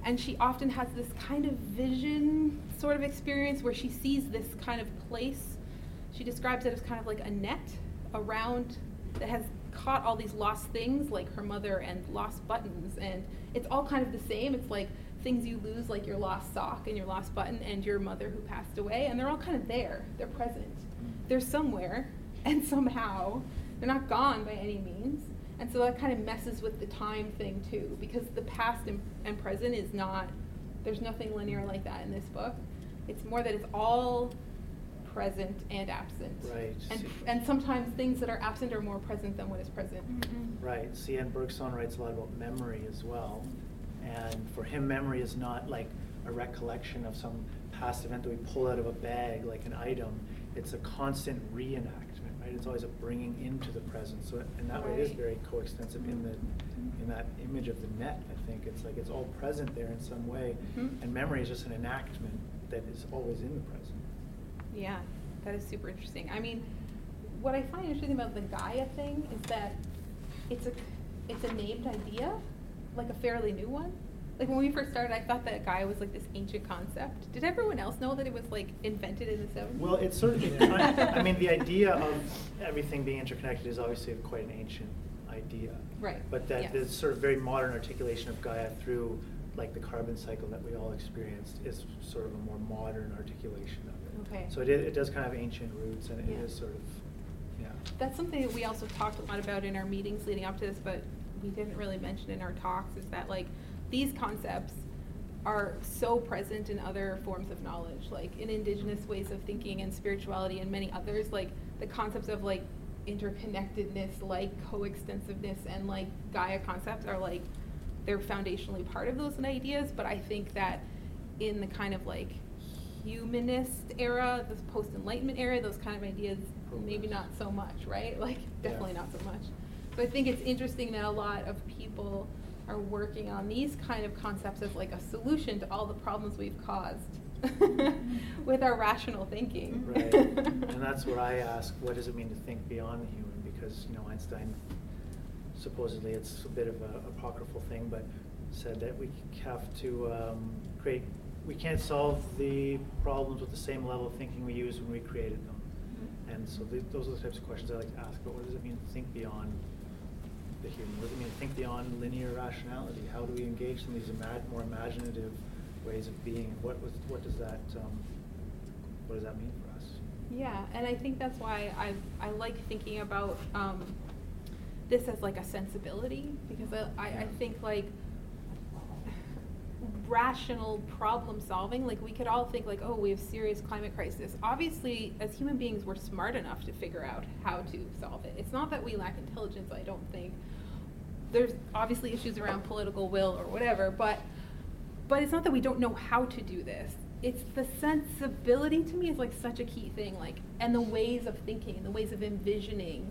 And she often has this kind of vision sort of experience where she sees this kind of place. She describes it as kind of like a net around that has caught all these lost things, like her mother and lost buttons, and it's all kind of the same. It's like things you lose, like your lost sock and your lost button and your mother who passed away, and they're all kind of there. They're present. They're somewhere, and somehow they're not gone by any means. And so that kind of messes with the time thing too, because the past and, and present is not, there's nothing linear like that in this book. It's more that it's all present and absent. Right. And, and sometimes things that are absent are more present than what is present. Mm-hmm. Right. C N Berkson writes a lot about memory as well. And for him, memory is not like a recollection of some past event that we pull out of a bag, like an item. It's a constant reenactment, right? It's always a bringing into the present. So, and that right. way it is very coextensive mm-hmm. in the in that image of the net, I think. It's like it's all present there in some way. Mm-hmm. And memory is just an enactment that is always in the present. Yeah, that is super interesting. I mean, what I find interesting about the Gaia thing is that it's a it's a named idea, like a fairly new one. Like when we first started, I thought that Gaia was like this ancient concept. Did everyone else know that it was like invented in the seventies? Well, it's sort of, I mean, the idea of everything being interconnected is obviously quite an ancient idea. Right. But that yes. this sort of very modern articulation of Gaia through like the carbon cycle that we all experienced is sort of a more modern articulation of it. Okay. So it, is, it does kind of ancient roots, and it yeah. is sort of, yeah. That's something that we also talked a lot about in our meetings leading up to this, but we didn't really mention in our talks, is that like these concepts are so present in other forms of knowledge, like in indigenous ways of thinking and spirituality and many others, like the concepts of like interconnectedness, like coextensiveness, and like Gaia concepts are like, they're foundationally part of those ideas, but I think that in the kind of like humanist era, this post-enlightenment era, those kind of ideas, maybe not so much, right? Like, definitely yeah. not so much. So I think it's interesting that a lot of people are working on these kind of concepts as like a solution to all the problems we've caused with our rational thinking. Right, and that's where I ask, what does it mean to think beyond the human? Because, you know, Einstein, supposedly it's a bit of an apocryphal thing, but said that we have to um, create we can't solve the problems with the same level of thinking we used when we created them. Mm-hmm. And so th- those are the types of questions I like to ask. But what does it mean to think beyond the human? What does it mean to think beyond linear rationality? How do we engage some of these imag- more imaginative ways of being? What was, what does that um, what does that mean for us? Yeah, and I think that's why I I like thinking about um, this as like a sensibility, because I, I, I think like rational problem solving, like we could all think like, oh, we have serious climate crisis. Obviously, as human beings, we're smart enough to figure out how to solve it. It's not that we lack intelligence, I don't think. There's obviously issues around political will or whatever, but but it's not that we don't know how to do this. It's the sensibility to me is like such a key thing, like, and the ways of thinking, the ways of envisioning.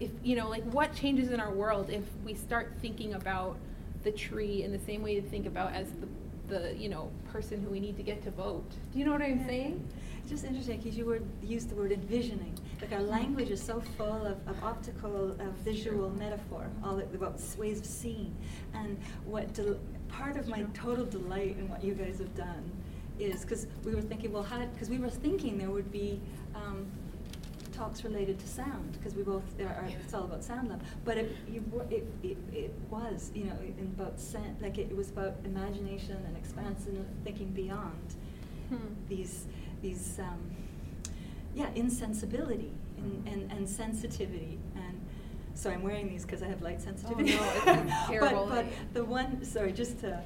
If, you know, like what changes in our world if we start thinking about the tree in the same way to think about as the the you know person who we need to get to vote. Do you know what I'm yeah. saying? Just interesting because you word used the word envisioning. Like our language is so full of, of optical, uh, visual sure. metaphor, all about ways of seeing. And what del- part of sure. my total delight in what you guys have done is because we were thinking, well, how? Because we were thinking there would be. Um, talks related to sound because we both are, are it's all about sound lab, but it you it it, it was you know it, about scent, like it, it was about imagination and expanse and thinking beyond hmm. these these um, yeah insensibility and, and, and sensitivity. And so I'm wearing these because I have light sensitivity. Oh, no, it's terrible. But, but the one sorry just to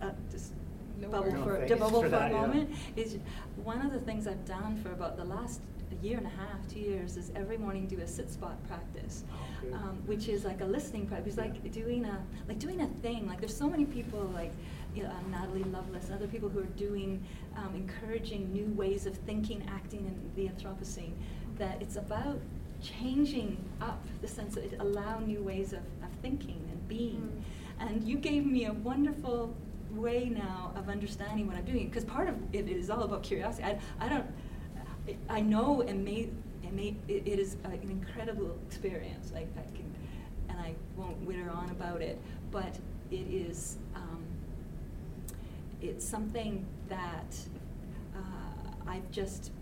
uh, just. No bubble no, for, to bubble for, for that, a moment yeah. is one of the things I've done for about the last a year and a half, two years, is every morning do a sit spot practice, oh, um, which is like a listening practice, yeah. like doing a like doing a thing. Like there's so many people like you know, um, Natalie Loveless and other people who are doing um, encouraging new ways of thinking, acting in the Anthropocene. That it's about changing up the sense that it allow new ways of, of thinking and being. Mm. And you gave me a wonderful way now of understanding what I'm doing, because part of it is all about curiosity. I, I don't, I know and may, and may, it is an incredible experience. Like I can, and I won't whitter on about it, but it is, um, it's something that uh, I've just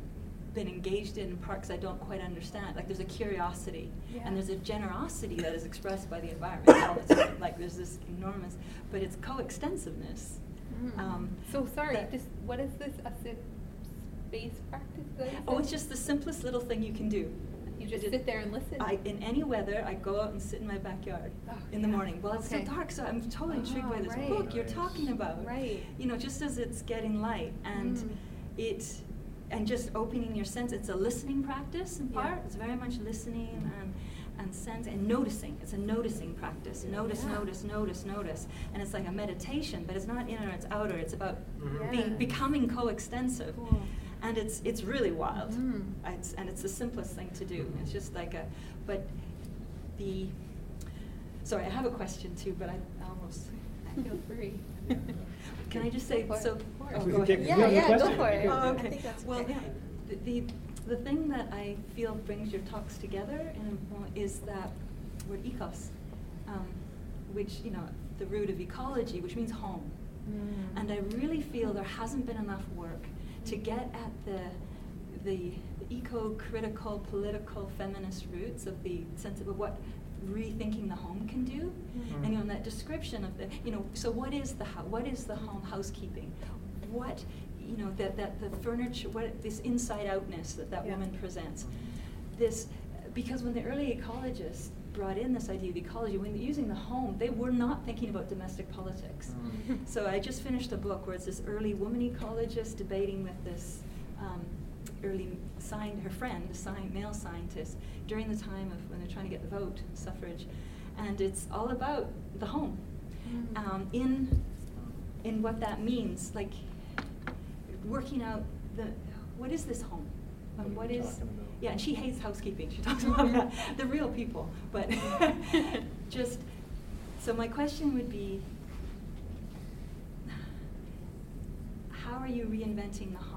been engaged in, in parts I don't quite understand. Like there's a curiosity, yeah. and there's a generosity that is expressed by the environment. Like there's this enormous, but it's coextensiveness. Mm. Um, so sorry, just what is this acid-based practice? Oh, it's just the simplest little thing you can do. You just, just sit there and listen? I, in any weather, I go out and sit in my backyard oh, in the yeah. morning. Well, it's okay. so dark, so I'm totally oh, intrigued by this right. book nice. You're talking about. Right. You know, just as it's getting light, and mm. it. And just opening your sense, it's a listening practice in part. Yeah. It's very much listening and and sense and noticing. It's a noticing practice. Notice, yeah. notice, notice, notice. And it's like a meditation, but it's not inner, it's outer. It's about mm-hmm. yeah. being becoming coextensive. Cool. And it's it's really wild. Mm. It's, and it's the simplest thing to do. It's just like a, but the, sorry, I have a question too, but I almost, I feel free. Can I just say, go so, oh, go ahead. Yeah, yeah, yeah go for it. Oh, okay. I think that's well, okay. yeah. the, the thing that I feel brings your talks together in, is that word ethos, um, which, you know, the root of ecology, which means home. Mm. And I really feel there hasn't been enough work to get at the the eco-critical, political, feminist roots of the sense of what rethinking the home can do, mm-hmm. and you know, that description of the, you know, so what is the ho- what is the home housekeeping? What, you know, that that the furniture, what this inside outness that that yeah. woman presents, this, because when the early ecologists brought in this idea of ecology, when using the home, they were not thinking about domestic politics. Mm-hmm. So I just finished a book where it's this early woman ecologist debating with this. Um, early signed her friend, a male scientist, during the time of when they're trying to get the vote, suffrage, and it's all about the home, mm-hmm. um, in in what that means, like working out the what is this home, and what, what is yeah. And she hates housekeeping. She talks about that, the real people, but just so my question would be, how are you reinventing the home?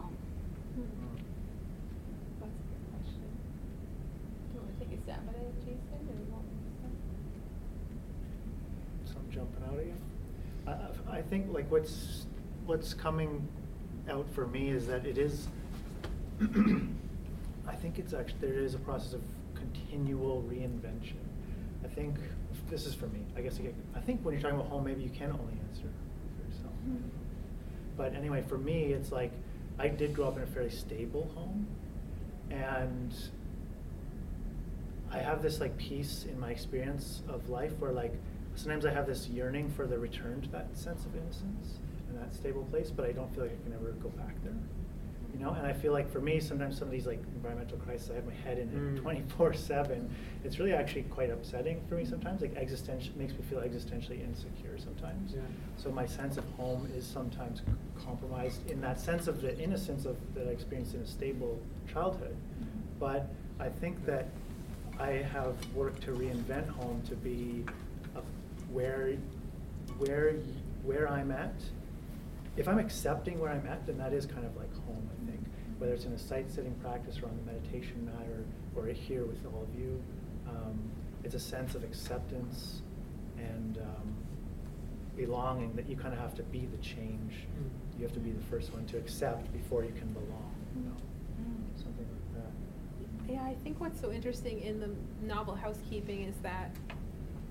Jumping out at you, I, I think like what's what's coming out for me is that it is. I think it's actually there is a process of continual reinvention. I think this is for me. I guess I, get, I think when you're talking about home, maybe you can only answer for yourself. Mm-hmm. But anyway, for me, it's like I did grow up in a fairly stable home, and I have this like peace in my experience of life where like. Sometimes I have this yearning for the return to that sense of innocence and that stable place, but I don't feel like I can ever go back there, you know? And I feel like for me, sometimes some of these like environmental crises, I have my head in it mm. twenty-four seven. It's really actually quite upsetting for me sometimes. Like existential, makes me feel existentially insecure sometimes. Yeah. So my sense of home is sometimes c- compromised in that sense of the innocence of that I experienced in a stable childhood. Mm. But I think that I have worked to reinvent home to be where where where I'm at. If I'm accepting where I'm at, then that is kind of like home, I think. Whether it's in a site-sitting practice or on the meditation mat or, or here with all of you, um, it's a sense of acceptance and um, belonging that you kind of have to be the change. Mm. You have to be the first one to accept before you can belong, you know, mm. something like that. Yeah, I think what's so interesting in the novel Housekeeping is that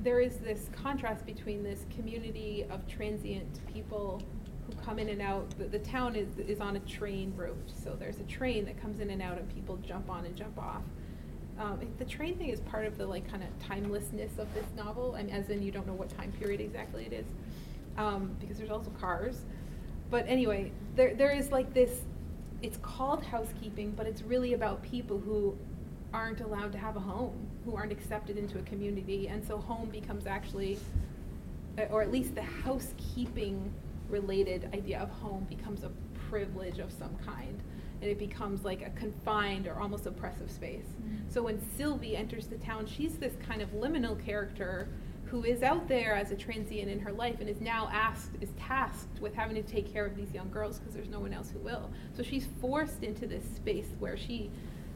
there is this contrast between this community of transient people who come in and out. The, the town is, is on a train route, so there's a train that comes in and out and people jump on and jump off. Um, the train thing is part of the like kind of timelessness of this novel, and as in you don't know what time period exactly it is, um, because there's also cars. But anyway, there there is like this it's called housekeeping, but it's really about people who aren't allowed to have a home, who aren't accepted into a community. And so home becomes actually, or at least the housekeeping related idea of home becomes a privilege of some kind. And it becomes like a confined or almost oppressive space. Mm-hmm. So when Sylvie enters the town, she's this kind of liminal character who is out there as a transient in her life and is now asked, is tasked with having to take care of these young girls because there's no one else who will. So she's forced into this space where she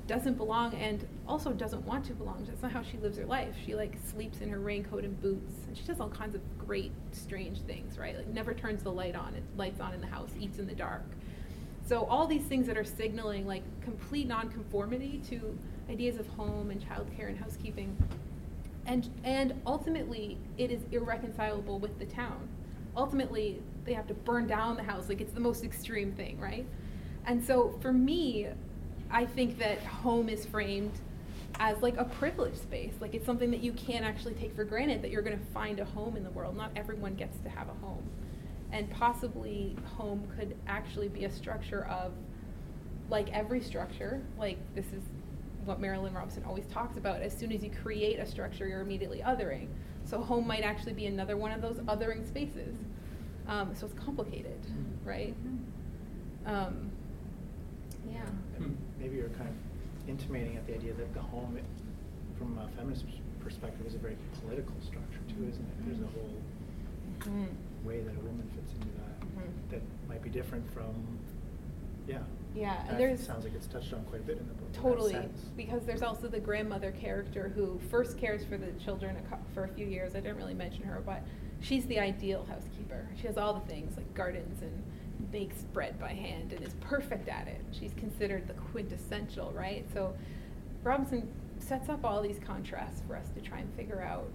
doesn't belong and also doesn't want to belong. That's not how she lives her life. She like sleeps in her raincoat and boots, and she does all kinds of great, strange things, right? Like never turns the light on, it lights on in the house, eats in the dark. So all these things that are signaling like complete nonconformity to ideas of home and childcare and housekeeping. And and ultimately, it is irreconcilable with the town. Ultimately, they have to burn down the house. Like, it's the most extreme thing, right? And so for me, I think that home is framed as like a privileged space. Like, it's something that you can't actually take for granted, that you're going to find a home in the world. Not everyone gets to have a home. And possibly home could actually be a structure of, like every structure, like this is what Marilynne Robinson always talks about, as soon as you create a structure, you're immediately othering. So home might actually be another one of those othering spaces. Um, so it's complicated, right? Um, yeah. Maybe you're kind of intimating at the idea that the home, from a feminist perspective, is a very political structure too, isn't it? There's a whole mm-hmm. way that a woman fits into that mm-hmm. that might be different from, yeah. Yeah, and there's, it sounds like it's touched on quite a bit in the book. Totally, because there's also the grandmother character who first cares for the children a co- for a few years. I didn't really mention her, but she's the ideal housekeeper. She has all the things like gardens and makes bread by hand and is perfect at it. She's considered the quintessential, right? So Robinson sets up all these contrasts for us to try and figure out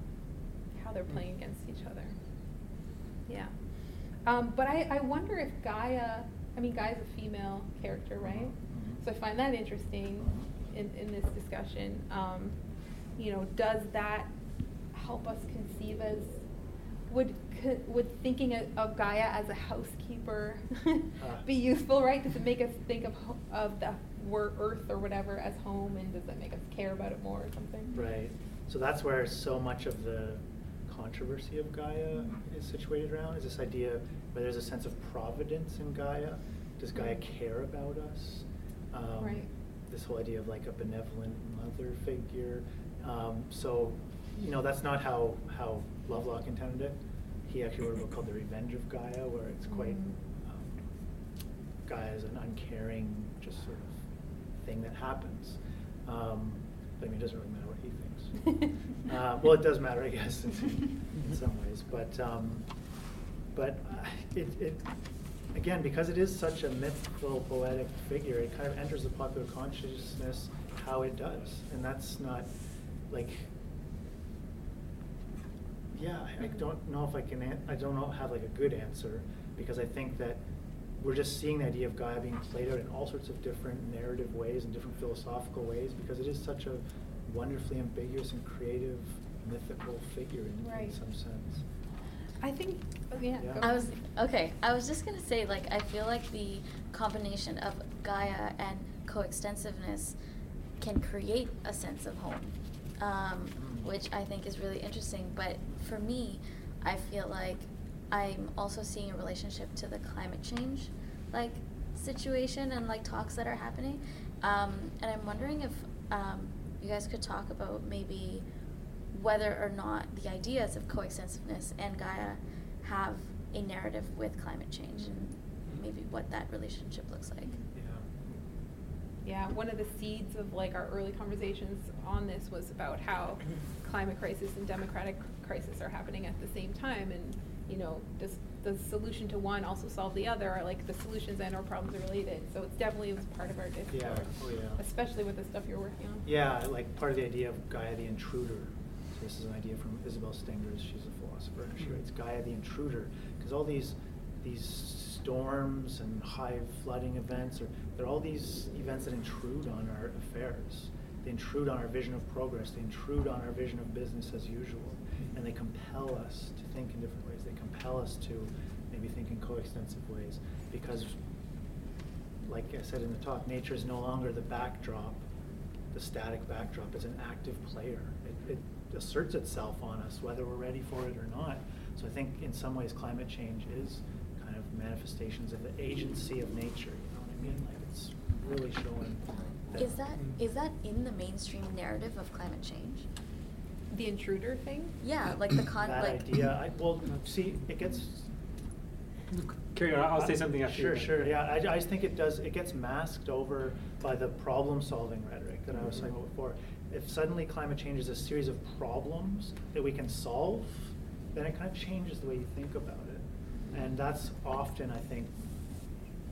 how they're playing against each other. Yeah, um, but I, I wonder if Gaia. I mean, Gaia's a female character, right? Mm-hmm. So I find that interesting in, in this discussion. Um, you know, does that help us conceive as, would could, would thinking of, of Gaia as a housekeeper be useful, right? Does it make us think of of the word Earth or whatever as home, and does that make us care about it more or something? Right. So that's where so much of the controversy of Gaia is situated around, is this idea where there's a sense of providence in Gaia. Does Gaia care about us? Um, right. This whole idea of like a benevolent mother figure. Um, so, you know, that's not how, how Lovelock intended it. He actually wrote a book called The Revenge of Gaia, where it's quite, um, Gaia is an uncaring, just sort of thing that happens. Um, I mean, it doesn't really matter what he thinks. uh, well, it does matter, I guess, in, in some ways. But um, but uh, it, it again, because it is such a mythical, poetic figure, it kind of enters the popular consciousness how it does, and that's not like yeah. I, I don't know if I can. An- I don't know have like a good answer, because I think that we're just seeing the idea of Gaia being played out in all sorts of different narrative ways and different philosophical ways, because it is such a wonderfully ambiguous and creative mythical figure in, right. in some sense. I think, yeah. yeah. I was, okay, I was just gonna say, like, I feel like the combination of Gaia and coextensiveness can create a sense of home, um, which I think is really interesting. But for me, I feel like I'm also seeing a relationship to the climate change, like, situation and, like, talks that are happening. Um, and I'm wondering if um, you guys could talk about maybe whether or not the ideas of coextensiveness and Gaia have a narrative with climate change and maybe what that relationship looks like. Yeah. Yeah, one of the seeds of, like, our early conversations on this was about how climate crisis and democratic crisis are happening at the same time, and you know, does the solution to one also solve the other, or like the solutions and or problems are related? So it's definitely, it was part of our discourse, yeah. Oh, yeah. Especially with the stuff you're working on. Yeah, like part of the idea of Gaia the Intruder. So this is an idea from Isabel Stenger. She's a philosopher, and she writes Gaia the Intruder, because all these these storms and high flooding events, or they're all these events that intrude on our affairs. They intrude on our vision of progress. They intrude on our vision of business as usual. And they compel us to think in different ways. They compel us to maybe think in coextensive ways, because like I said in the talk, nature is no longer the backdrop, the static backdrop. It's an active player. It, it asserts itself on us, whether we're ready for it or not. So I think in some ways climate change is kind of manifestations of the agency of nature. You know what I mean? Like it's really showing. That is that is that in the mainstream narrative of climate change? The intruder thing? Yeah, like the con. That like idea. I, well, see, it gets. Carry on. I'll I, say something after. Sure, you sure. Yeah, I, I just think it does. It gets masked over by the problem-solving rhetoric that mm-hmm. I was talking about before. If suddenly climate change is a series of problems that we can solve, then it kind of changes the way you think about it, and that's often, I think,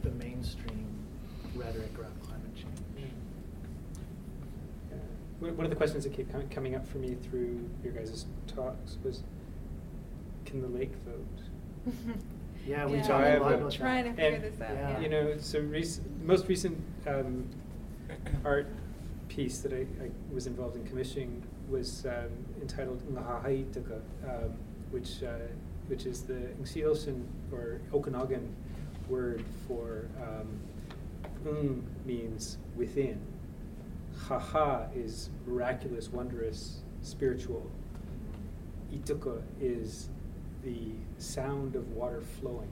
the mainstream rhetoric around climate change. Mm-hmm. One of the questions that kept com coming up for me through your guys' talks was, "Can the lake vote?" Yeah, we yeah. talked a lot about trying that. to figure and, this out. Yeah. You know, so rec most recent um, art piece that I, I was involved in commissioning was um, entitled Ngahaitaka, um, which uh, which is the Nxiilshan or Okanagan word for um, ng means within. Haha is miraculous, wondrous, spiritual. Ituka is the sound of water flowing.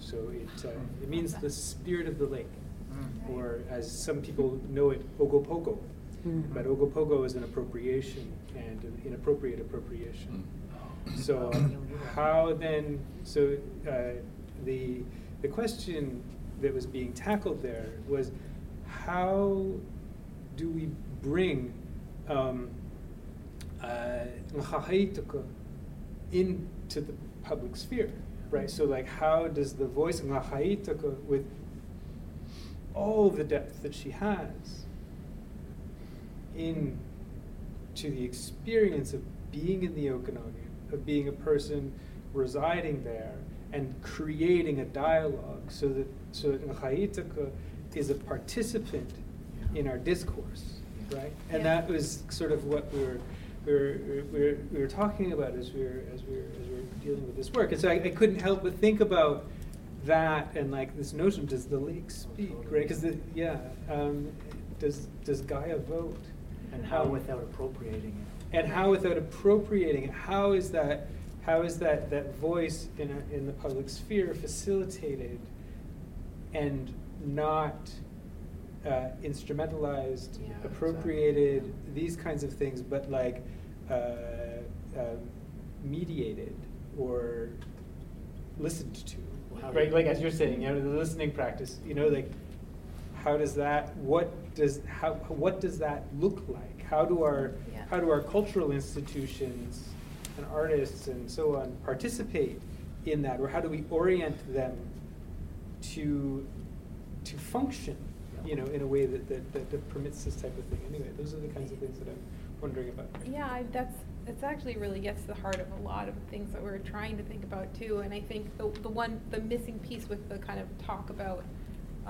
So it, uh, it means the spirit of the lake, mm. or as some people know it, Ogopogo. Mm-hmm. But Ogopogo is an appropriation and an inappropriate appropriation. Mm. So how then, so uh, the, the question that was being tackled there was, how do we bring um, uh, into the public sphere, right? So like, how does the voice of Ngahaitaka, with all the depth that she has, in to the experience of being in the Okanagan, of being a person residing there, and creating a dialogue so that, so that Ngahaitaka is a participant yeah. in our discourse, yeah. right? And yeah. that was sort of what we were We were, we, were, we were talking about as we were as we were, as we were dealing with this work, and so I, I couldn't help but think about that and like this notion: does the lake speak, oh, totally. right? Because yeah, um, does does Gaia vote? And how um, without appropriating it? And how without appropriating it? How is that? How is that that voice in a, in the public sphere facilitated and not Uh, instrumentalized, yeah, appropriated, exactly. yeah. these kinds of things, but like uh, uh, mediated or listened to, wow. right? Like as you're saying, you know, the listening practice. You know, like how does that? What does how? What does that look like? How do our yeah. how do our cultural institutions and artists and so on participate in that, or how do we orient them to to function? You know, in a way that, that, that, that permits this type of thing. Anyway, those are the kinds of things that I'm wondering about. Yeah, I, that's it's actually really gets to the heart of a lot of things that we're trying to think about too. And I think the the one the missing piece with the kind of talk about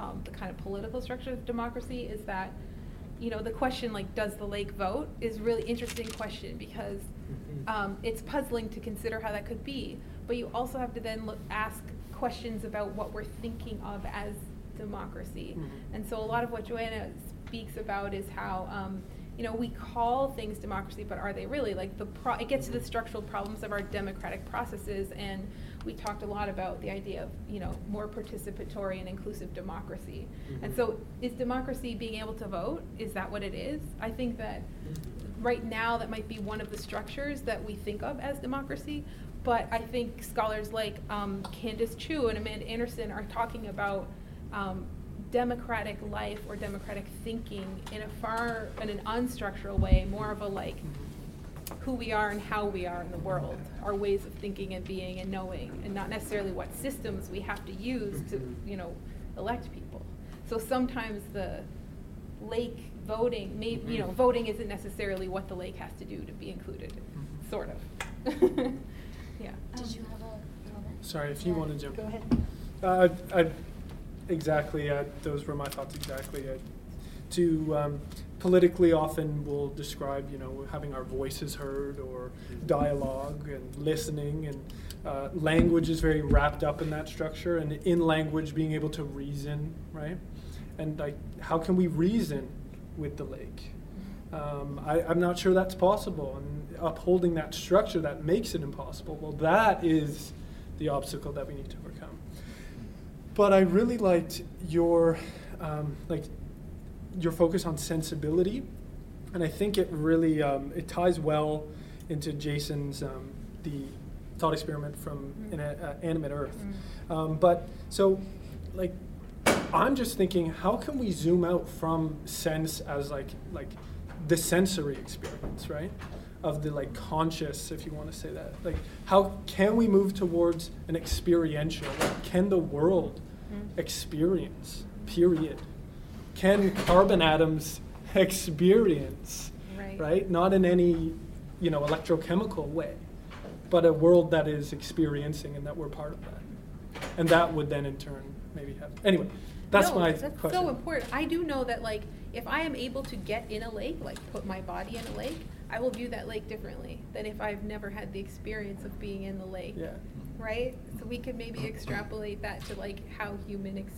um, the kind of political structure of democracy is that, you know, the question like does the lake vote is a really interesting question because mm-hmm. um, it's puzzling to consider how that could be. But you also have to then look, ask questions about what we're thinking of as democracy. Mm-hmm. And so a lot of what Joanna speaks about is how, um, you know, we call things democracy, but are they really? Like the pro it gets mm-hmm. to the structural problems of our democratic processes, and we talked a lot about the idea of, you know, more participatory and inclusive democracy. Mm-hmm. And so is democracy being able to vote? Is that what it is? I think that mm-hmm. right now that might be one of the structures that we think of as democracy, but I think scholars like um, Candace Chu and Amanda Anderson are talking about Um, democratic life or democratic thinking in a far, in an unstructural way, more of a like who we are and how we are in the world, our ways of thinking and being and knowing, and not necessarily what systems we have to use to, you know, elect people. So sometimes the lake voting, maybe, you know, voting isn't necessarily what the lake has to do to be included, sort of. yeah. Did you have a comment? Sorry, if you yeah. want to jump in. Go ahead. Uh, I, I, Exactly. Uh, those were my thoughts. Exactly. Uh, to um, politically, often we'll describe, you know, having our voices heard or dialogue and listening, and uh, language is very wrapped up in that structure. And in language, being able to reason, right? and like how can we reason with the lake? Um, I, I'm not sure that's possible, and upholding that structure that makes it impossible, well, that is the obstacle that we need to overcome. But I really liked your um, like your focus on sensibility, and I think it really um, it ties well into Jason's um, the thought experiment from mm. in a, uh, Animate Earth. Mm. Um, but so like I'm just thinking, how can we zoom out from sense as like like the sensory experience, right? Of the like conscious, if you want to say that. Like, how can we move towards an experiential? Like, can the world mm. experience? Period. Can carbon atoms experience? Right. Right. Not in any, you know, electrochemical way, but a world that is experiencing and that we're part of that, and that would then in turn maybe have. Anyway, that's no, my that's question. That's so important. I do know that like if I am able to get in a lake, like put my body in a lake, I will view that lake differently than if I've never had the experience of being in the lake, yeah. right? So we could maybe extrapolate that to like how human ex-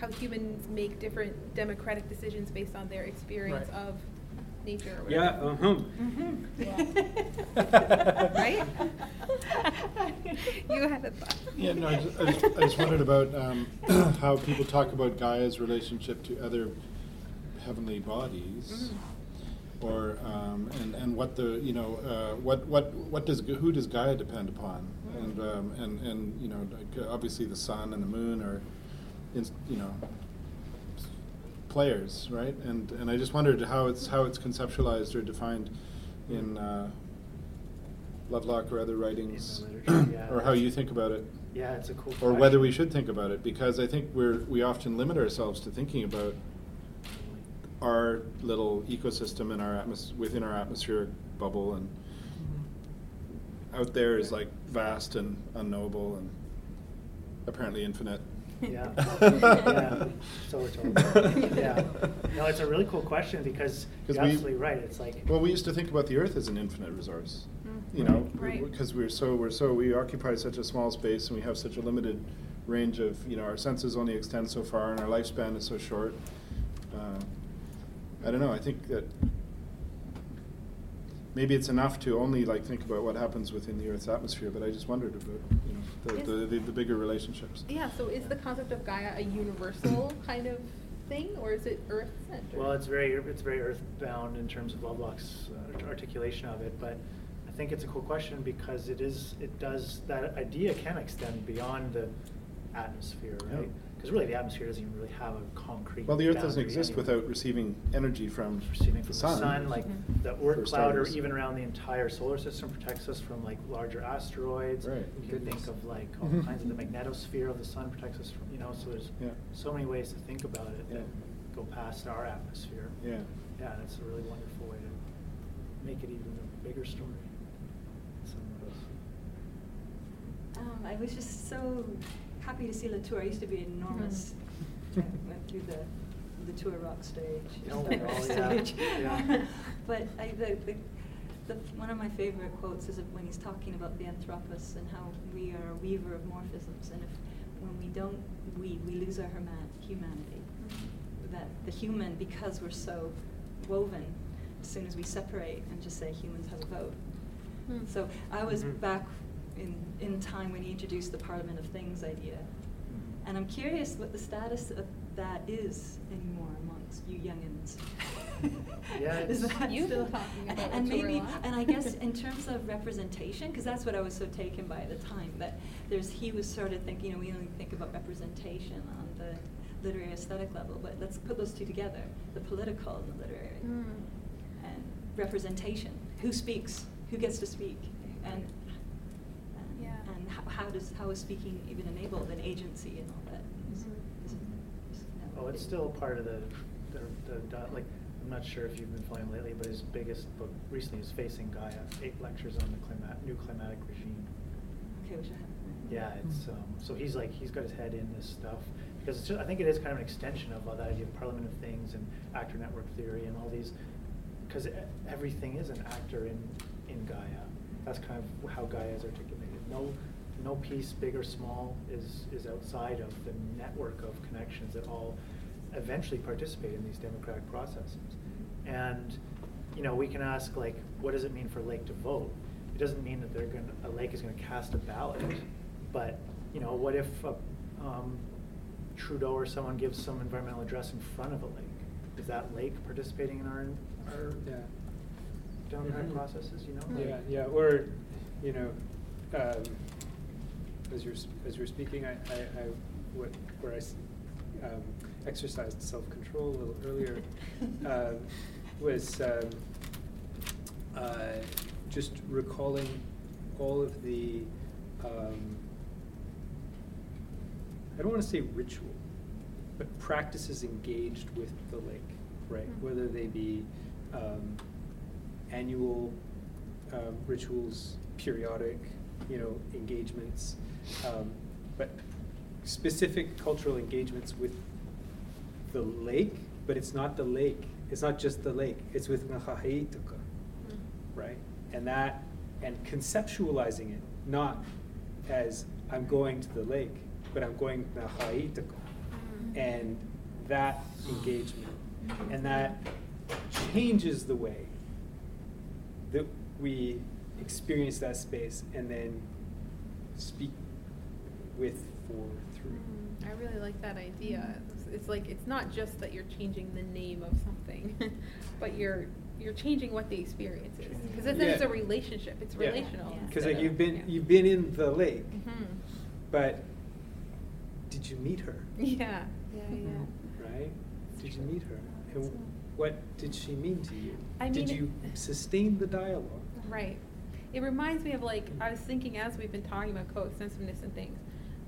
how humans make different democratic decisions based on their experience right. of nature. Or whatever. Yeah. Uh huh. Mm-hmm. Yeah. Right? You had a thought. Yeah. No. I just, I just, I just wondered about um, how people talk about Gaia's relationship to other heavenly bodies. Mm. Or um, and and what the you know uh, what what what does who does Gaia depend upon? And um, and and you know obviously the sun and the moon are, in, you know, players, right? And and I just wondered how it's how it's conceptualized or defined in uh, Lovelock or other writings, yeah, or how you think about it. Yeah, it's a cool. Or question. Whether we should think about it, because I think we're we often limit ourselves to thinking about our little ecosystem in our atmos- within our atmospheric bubble, and out there is like vast and unknowable and apparently infinite. Yeah. Yeah. So totally. Yeah. No, it's a really cool question because you're absolutely we, right. It's like well, we used to think about the Earth as an infinite resource, mm-hmm. you know, because right. we, we're so we're so we occupy such a small space and we have such a limited range of you know our senses only extend so far and our lifespan is so short. Uh, I don't know, I think that maybe it's enough to only like think about what happens within the Earth's atmosphere, but I just wondered about you know the, the, the, the bigger relationships. Yeah, so is the concept of Gaia a universal kind of thing, or is it Earth-centered? Well, it's very it's very Earth-bound in terms of Lovelock's uh, articulation of it, but I think it's a cool question because it is it does that idea can extend beyond the atmosphere, right? Yeah. Because really, the atmosphere doesn't even really have a concrete. Well, the Earth doesn't exist anywhere. Without receiving energy from receiving from the sun. The sun, like mm-hmm. the Oort cloud, or even around the entire solar system, protects us from like larger asteroids. Right. You can think of like all mm-hmm. kinds of the magnetosphere of the sun protects us from, you know. So there's yeah. so many ways to think about it yeah. that go past our atmosphere. Yeah. Yeah, and it's a really wonderful way to make it even a bigger story. Um, I was just so happy to see Latour. I used to be enormous. Mm-hmm. I went through the Latour rock stage. Oh, my rock stage. Yeah. But I, the, the, the, one of my favorite quotes is when he's talking about the Anthropos and how we are a weaver of morphisms, and if when we don't weave, we lose our herma- humanity. Mm-hmm. That the human, because we're so woven, as soon as we separate and just say humans have a vote. Mm-hmm. So I was mm-hmm. back In, in time when he introduced the Parliament of Things idea. Mm-hmm. And I'm curious what the status of that is anymore amongst you youngins. Yes. You've been talking about it. And maybe, and I guess in terms of representation, because that's what I was so taken by at the time, that there's he was sort of thinking, you know, we only think about representation on the literary aesthetic level, but let's put those two together, the political and the literary. Mm. And representation. Who speaks? Who gets to speak? And How does how is speaking even enabled an agency and all that? Is, mm-hmm. is, is that oh, it's still part of the, the, the like. I'm not sure if you've been following lately, but his biggest book recently is Facing Gaia: Eight Lectures on the climat, New Climatic Regime. Okay, which I haven't. Yeah, it's um, so he's like he's got his head in this stuff because it's just, I think it is kind of an extension of all that idea of Parliament of Things and actor network theory and all these, because everything is an actor in in Gaia. That's kind of how Gaia is articulated. No. No piece, big or small, is, is outside of the network of connections that all eventually participate in these democratic processes. And you know, we can ask, like, what does it mean for a lake to vote? It doesn't mean that they're going to, a lake is going to cast a ballot, but you know, what if a, um, Trudeau or someone gives some environmental address in front of a lake? Is that lake participating in our, our yeah. democratic mm-hmm. processes? You know. Yeah, yeah. Or, you know, um, as you're as you're speaking, I, I, I what, where I um, exercised self-control a little earlier uh, was um, uh, just recalling all of the. Um, I don't want to say ritual, but practices engaged with the lake, right? Mm-hmm. Whether they be um, annual uh, rituals, periodic, you know, engagements, um, but specific cultural engagements with the lake. But it's not the lake. It's not just the lake. It's with Ngahaitaka, mm-hmm. right? And that, and conceptualizing it, not as I'm going to the lake, but I'm going to Ngahaitaka, mm-hmm. and that engagement, mm-hmm. and that changes the way that we experience that space and then speak with, for, through. Mm-hmm. I really like that idea. It's like, it's not just that you're changing the name of something, but you're you're changing what the experience is, because then yeah. it's a relationship. It's yeah. relational. Because yeah. like you've been yeah. you've been in the lake, mm-hmm. but. Did you meet her? Yeah, yeah, yeah. Right? That's did true. You meet her? And w- what did she mean to you? I mean, did you it, sustain the dialogue? Right. It reminds me of, like, I was thinking as we've been talking about co-extensiveness and things,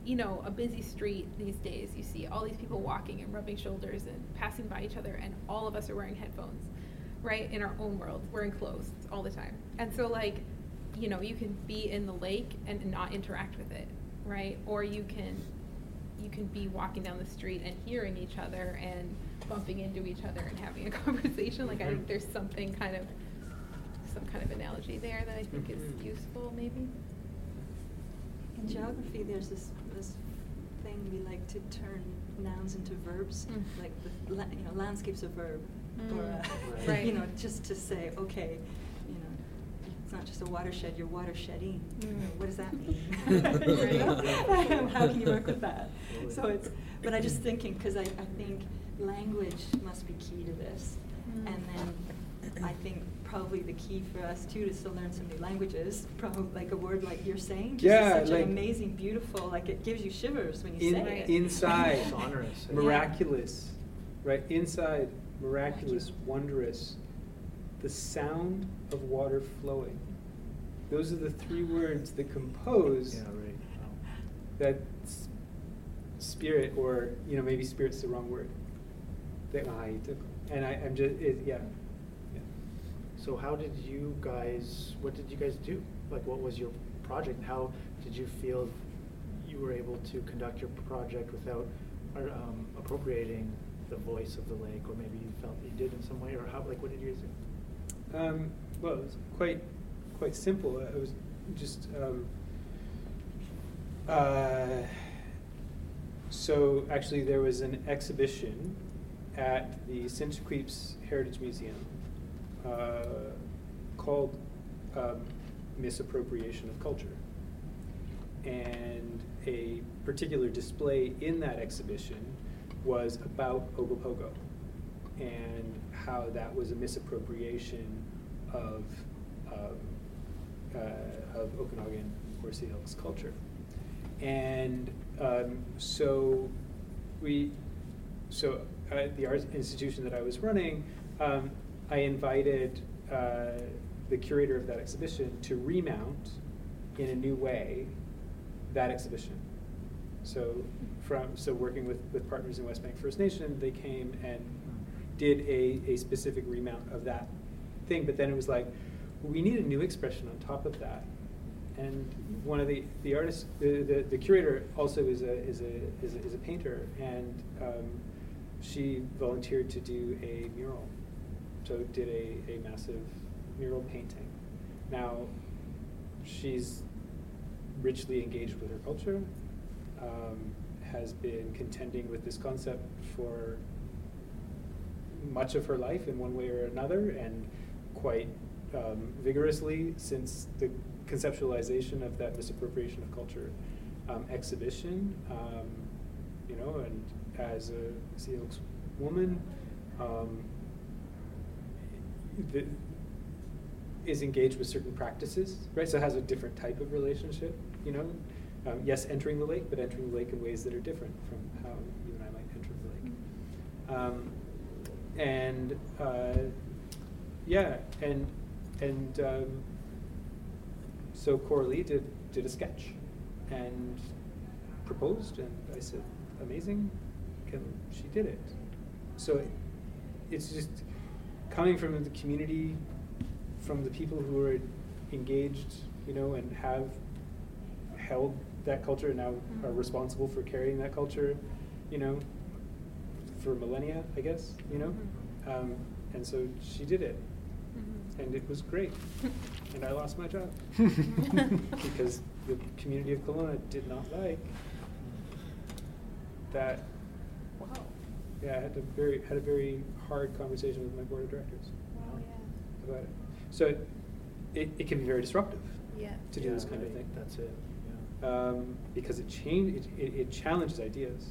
you know, a busy street these days, you see all these people walking and rubbing shoulders and passing by each other, and all of us are wearing headphones, right? In our own world, we're enclosed all the time. And so, like, you know, you can be in the lake and not interact with it, right? Or you can... you can be walking down the street and hearing each other and bumping into each other and having a conversation. Like, I think there's something kind of, some kind of analogy there that I think mm-hmm. is useful, maybe. In geography, there's this this thing we like to turn nouns into verbs, mm. like the la- you know, landscape's a verb, mm. or a, right. you know, just to say, okay, you know, it's not just a watershed, you're watershedding. Mm. What does that mean? How can you work with that? So it's, but I just thinking, because I, I think language must be key to this. Mm. And then I think probably the key for us too is to learn some new languages, probably like a word like you're saying. Just yeah, such like an amazing, beautiful, like it gives you shivers when you in, say it. Inside, sonorous, miraculous, yeah. right? Inside, miraculous, wondrous, the sound of water flowing. Those are the three words that compose yeah, right. wow. that s- spirit, or you know, maybe spirit's the wrong word. That I took, and I, I'm just it, yeah. yeah. So how did you guys? What did you guys do? Like, what was your project? And how did you feel you were able to conduct your project without um, appropriating the voice of the lake, or maybe you felt you did in some way, or how? Like, what did you do? Um, well, it was quite. Quite simple. I was just um, uh, so actually there was an exhibition at the Sinterklaas Heritage Museum uh, called um, "Misappropriation of Culture," and a particular display in that exhibition was about Ogopogo and how that was a misappropriation of. Um, Uh, of Okanagan or Sea Elks culture, and um, so we, so at the arts institution that I was running, um, I invited uh, the curator of that exhibition to remount in a new way that exhibition. So from so working with, with partners in West Bank First Nation, they came and did a, a specific remount of that thing. But then it was like, we need a new expression on top of that, and one of the the artists, the, the, the curator also is a is a is a, is a painter, and um, she volunteered to do a mural, so did a, a massive mural painting. Now, she's richly engaged with her culture, um, has been contending with this concept for much of her life in one way or another, and quite um, vigorously since the conceptualization of that misappropriation of culture um, exhibition. Um, you know, and as a Sioux woman, um, the, is engaged with certain practices, right? So has a different type of relationship, you know? Um, yes, entering the lake, but entering the lake in ways that are different from how you and I might enter the lake. Um, and uh, yeah, and and um, so Coralie did, did a sketch and proposed, and I said, amazing, and she did it. So it, it's just coming from the community, from the people who are engaged, you know, and have held that culture and now are responsible for carrying that culture, you know, for millennia, I guess, you know? Um, and so she did it. Mm-hmm. And it was great. And I lost my job because the community of Kelowna did not like that. Wow. Yeah, I had a very, had a very hard conversation with my board of directors. Wow, yeah. About it. So it, it, it can be very disruptive. Yeah. To do yeah, this kind right. of thing. That's it. Yeah. Um, because it, change, it, it, it challenges ideas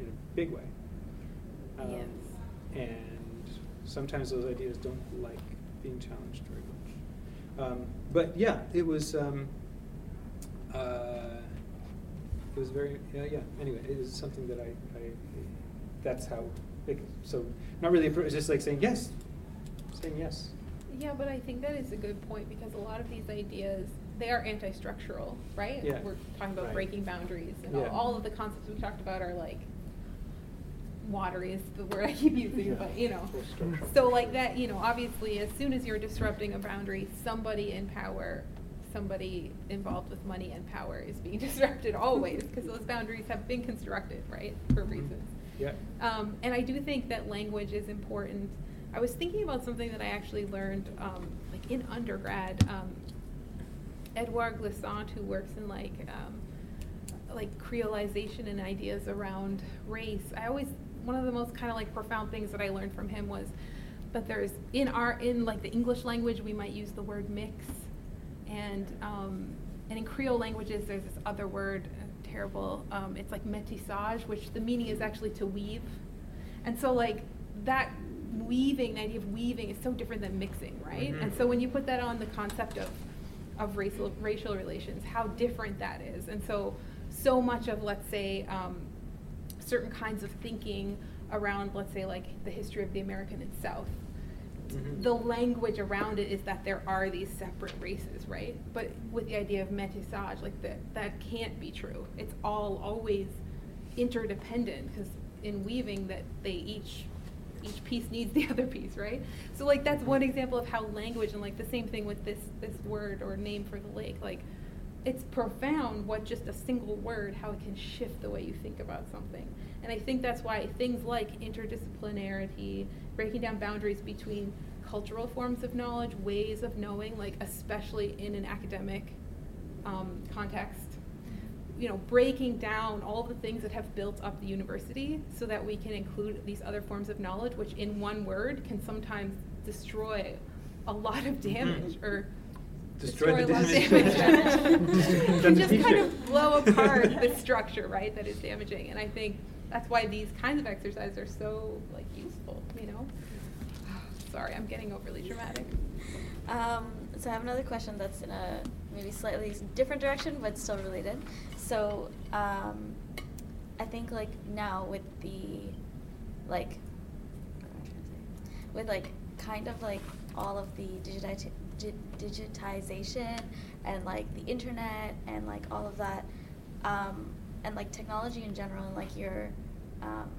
in a big way. Um, yes. And sometimes those ideas don't like being challenged very much. Um, but yeah, it was. Um, uh, it was very. Yeah, yeah. Anyway, it is something that I. I that's how. Like, so not really. It's just like saying yes. Saying yes. Yeah, but I think that is a good point because a lot of these ideas, they are anti-structural, right? Yeah. We're talking about right. breaking boundaries, and yeah. all, all of the concepts we talked about are like watery is the word I keep using, yeah. but you know. So like that, you know, obviously as soon as you're disrupting a boundary, somebody in power, somebody involved with money and power is being disrupted always because those boundaries have been constructed, right, for reasons. Yeah. Um, and I do think that language is important. I was thinking about something that I actually learned um, like in undergrad. Um, Edouard Glissant, who works in like um, like creolization and ideas around race, I always, one of the most kind of like profound things that I learned from him was that there's, in our, in like the English language, we might use the word mix, and um, and in Creole languages, there's this other word, uh, terrible, um, it's like métissage, which the meaning is actually to weave. And so like that, weaving, the idea of weaving is so different than mixing, right? Mm-hmm. And so when you put that on the concept of of racial racial relations, how different that is. And so so much of, let's say, um, certain kinds of thinking around, let's say, like the history of the American and South, mm-hmm. the language around it is that there are these separate races, right? But with the idea of métissage, like that that can't be true. It's all always interdependent, because in weaving that they each each piece needs the other piece, right? So like that's one example of how language, and like the same thing with this this word or name for the lake, like it's profound what just a single word, how it can shift the way you think about something. And I think that's why things like interdisciplinarity, breaking down boundaries between cultural forms of knowledge, ways of knowing, like especially in an academic um, context, you know, breaking down all the things that have built up the university so that we can include these other forms of knowledge, which in one word can sometimes destroy a lot of damage, or destroy, destroy the a damage. lot of damage. And just kind of blow apart the structure, right, that is damaging. And I think that's why these kinds of exercises are so, like, useful, you know? Sorry, I'm getting overly dramatic. Um, so I have another question that's in a maybe slightly different direction, but still related. So um, I think like now with the like with like kind of like all of the digiti- di- digitization and like the internet and like all of that um, and like technology in general, and like your um,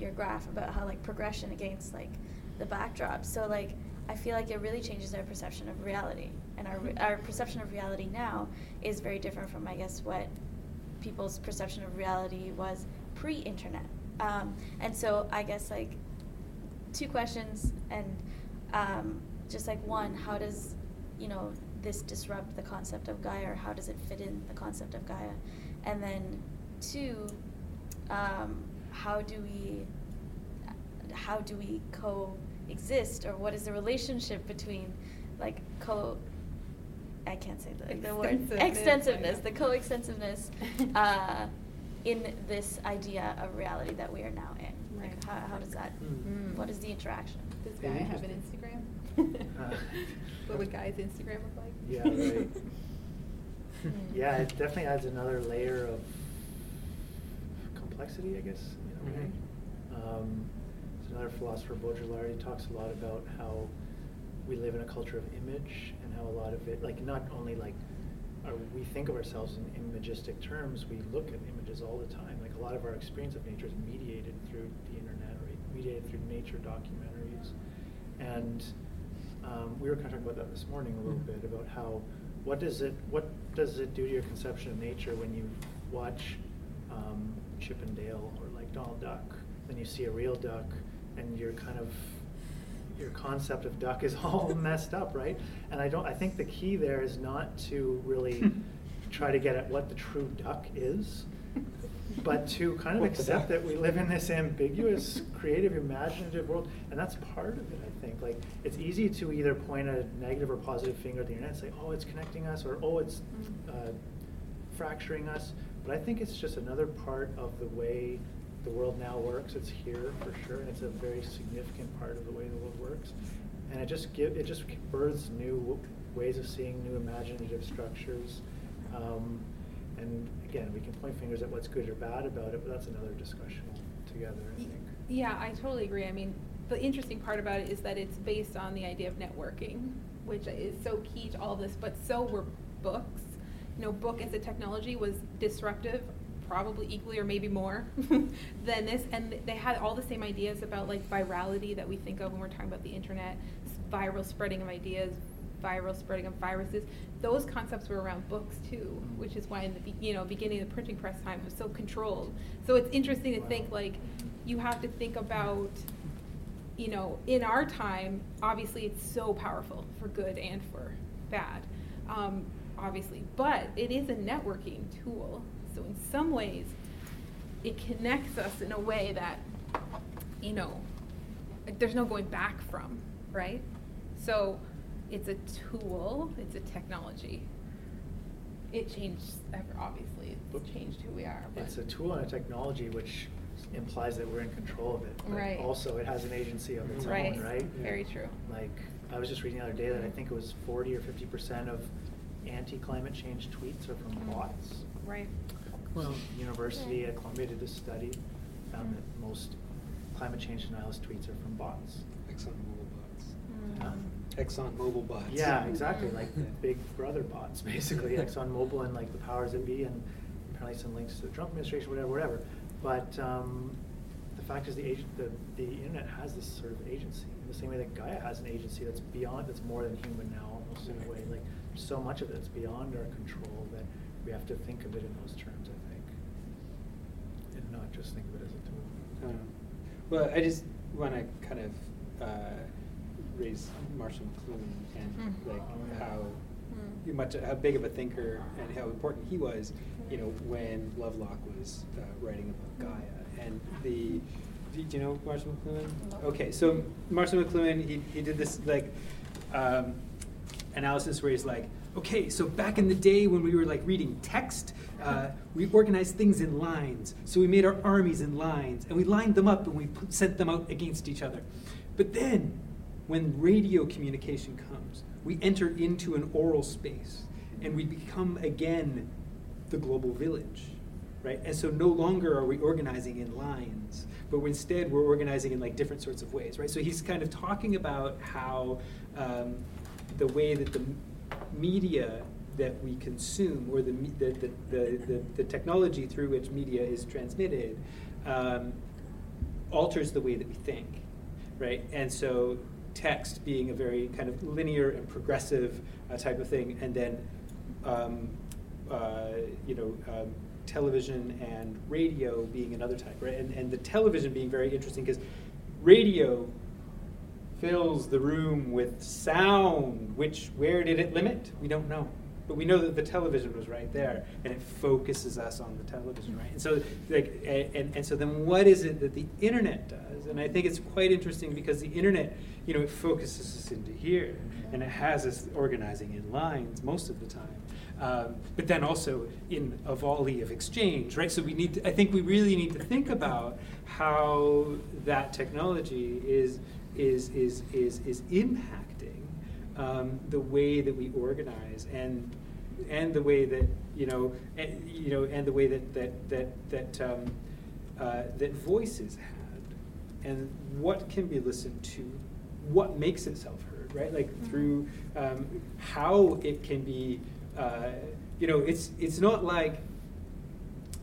your graph about how like progression against like the backdrop. So like I feel like it really changes our perception of reality. And our our perception of reality now is very different from, I guess, what people's perception of reality was pre-internet. Um, and so I guess, like, two questions, and um, just, like, one, how does, you know, this disrupt the concept of Gaia, or how does it fit in the concept of Gaia? And then, two, um, how do we... how do we coexist, or what is the relationship between, like, co, I can't say the, the word, extensiveness, the coextensiveness uh, in this idea of reality that we are now in. Right. Like, how, how does that, mm. what is the interaction? Does Guy have an Instagram? uh, what would Guy's Instagram look like? Yeah, right. Yeah, it definitely adds another layer of complexity, I guess, in a way. Um, there's another philosopher, Baudrillard, who talks a lot about how we live in a culture of image and how a lot of it, like, not only like are we think of ourselves in imagistic terms, we look at images all the time. Like, a lot of our experience of nature is mediated through the internet, or mediated through nature documentaries. And um, we were kind of talking about that this morning a little bit, about how what does it what does it do to your conception of nature when you watch um, Chip and Dale or like Donald Duck, then you see a real duck, and your kind of your concept of duck is all messed up, right? And I don't. I think the key there is not to really try to get at what the true duck is, but to kind of What's accept that we live in this ambiguous, creative, imaginative world, and that's part of it, I think. Like, it's easy to either point a negative or positive finger at the internet and say, oh, it's connecting us, or oh, it's uh, fracturing us, but I think it's just another part of the way the world now works. It's here, for sure, and it's a very significant part of the way the world works, and it just give, it just births new w- ways of seeing, new imaginative structures, um, and again, we can point fingers at what's good or bad about it, but that's another discussion together, I think. Yeah, I totally agree. I mean, the interesting part about it is that it's based on the idea of networking, which is so key to all this, but so were books. You know, book as a technology was disruptive, probably equally or maybe more than this, and they had all the same ideas about, like, virality that we think of when we're talking about the internet, viral spreading of ideas, viral spreading of viruses. Those concepts were around books too, which is why in the be- you know beginning of the printing press time it was so controlled. So it's interesting to wow. think, like, you have to think about, you know, in our time, obviously it's so powerful for good and for bad, um, obviously, but it is a networking tool. So in some ways, it connects us in a way that, you know, like, there's no going back from, right? So it's a tool, it's a technology. It changed, obviously, it's changed who we are. But. It's a tool and a technology which implies that we're in control of it. But right. Also, it has an agency of its right. own, right? Very yeah. true. Like, I was just reading the other day that I think it was forty or fifty percent of anti-climate change tweets are from mm-hmm. bots. Right. Well, University yeah. at Columbia did a study, found mm. that most climate change denialist tweets are from bots. ExxonMobil bots. Mm. Um, ExxonMobil bots. Yeah, exactly. Like yeah. Big Brother bots, basically. ExxonMobil and, like, the powers that be, and apparently some links to the Trump administration, whatever, whatever. But um, the fact is, the, ag- the the internet has this sort of agency, in the same way that Gaia has an agency that's beyond, that's more than human now, almost in a way. Like, so much of it's beyond our control that we have to think of it in those terms, I think, and not just think of it as a tool. Um, well, I just want to kind of uh, raise Marshall McLuhan and mm. like oh, how yeah. much, how big of a thinker and how important he was, you know, when Lovelock was uh, writing about Gaia. And the, do you know Marshall McLuhan? Okay, so Marshall McLuhan, he he did this like um, analysis where he's like, okay, so back in the day when we were like reading text, uh, we organized things in lines. So we made our armies in lines, and we lined them up, and we put, sent them out against each other. But then, when radio communication comes, we enter into an oral space, and we become again the global village, right? And so no longer are we organizing in lines, but instead we're organizing in like different sorts of ways, right? So he's kind of talking about how um, the way that the media that we consume, or the the the, the, the technology through which media is transmitted, um, alters the way that we think, right? And so text being a very kind of linear and progressive uh, type of thing, and then um, uh, you know um, television and radio being another type, right? And and the television being very interesting because radio fills the room with sound, which, where did it limit? We don't know, But we know that the television was right there, and it focuses us on the television, right? And so, like, and, and so then what is it that the internet does? And I think it's quite interesting because the internet, you know, it focuses us into here, and it has us organizing in lines most of the time. Um, but then also in a volley of exchange, right? So we need to, I think we really need to think about how that technology is is is is is impacting um, the way that we organize and and the way that you know and, you know and the way that that that that um, uh, that voice is had, and what can be listened to, what makes itself heard, right? Like through um, how it can be. Uh, you know, it's it's not like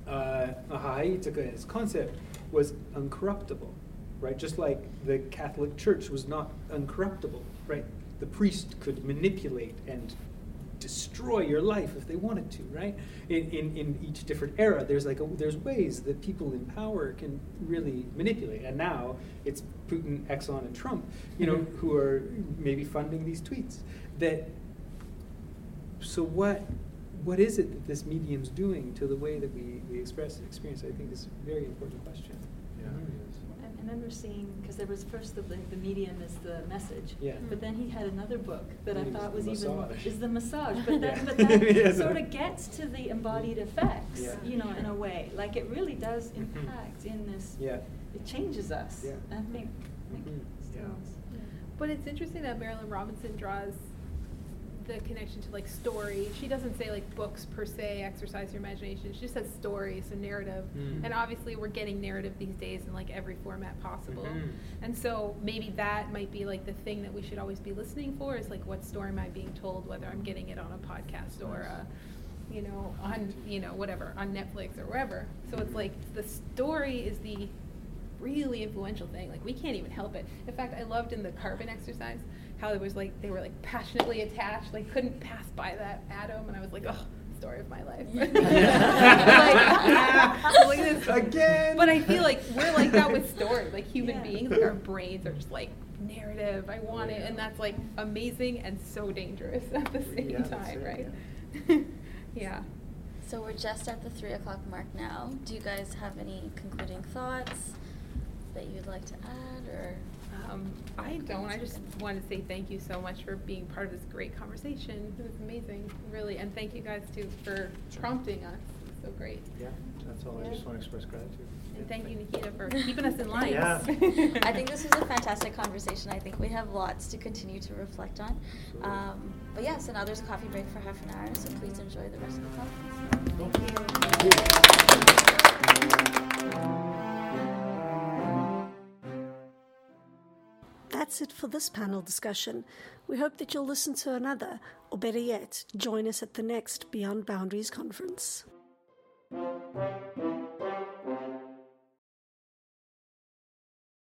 uh, Ngahaitaka and its concept was uncorruptible, right? Just like the Catholic Church was not uncorruptible, right? The priest could manipulate and destroy your life if they wanted to, right? In in, in each different era, there's like a, there's ways that people in power can really manipulate, and now it's Putin, Exxon, and Trump, you know, mm-hmm. who are maybe funding these tweets that. So what, what is it that this medium's doing to the way that we, we express and experience? I think is a very important question. Yeah, I, I remember seeing, because there was first the, the medium is the message, yeah. but then he had another book that I thought was even more, is the massage, but that, yeah. but that yes. sort of gets to the embodied effects, yeah. you know, in a way. Like it really does impact in this, yeah. it changes us. Yeah. I think, I think mm-hmm. yeah. Yeah. But it's interesting that Marilynne Robinson draws the connection to like story. She doesn't say like books per se, exercise your imagination. She just says story, so narrative. Mm. And obviously we're getting narrative these days in like every format possible. Mm-hmm. And so maybe that might be like the thing that we should always be listening for is like what story am I being told, whether I'm getting it on a podcast or a, you know, on, you know, whatever, on Netflix or wherever. So it's like the story is the really influential thing. Like we can't even help it. In fact, I loved in the carbon exercise, how it was like they were like passionately attached, like couldn't pass by that atom, and I was like, oh, story of my life. like, yeah, like this. Again. But I feel like we're like that with story, like human yeah. beings, like our brains are just like narrative. I want yeah. it, and that's like amazing and so dangerous at the same yeah, time, it, right? Yeah. yeah. So we're just at the three o'clock mark now. Do you guys have any concluding thoughts that you'd like to add, or? Um, I don't. I just want to say thank you so much for being part of this great conversation. It was amazing, really. And thank you guys, too, for prompting us. It was so great. Yeah, that's all. Yeah. I just want to express gratitude. And thank you, Nikita, for keeping us in line. Yeah. I think this was a fantastic conversation. I think we have lots to continue to reflect on. Um, but, yeah, so now there's a coffee break for half an hour, so please enjoy the rest of the conference. Thank you. Thank you. That's it for this panel discussion. We hope that you'll listen to another, or better yet, join us at the next Beyond Boundaries conference.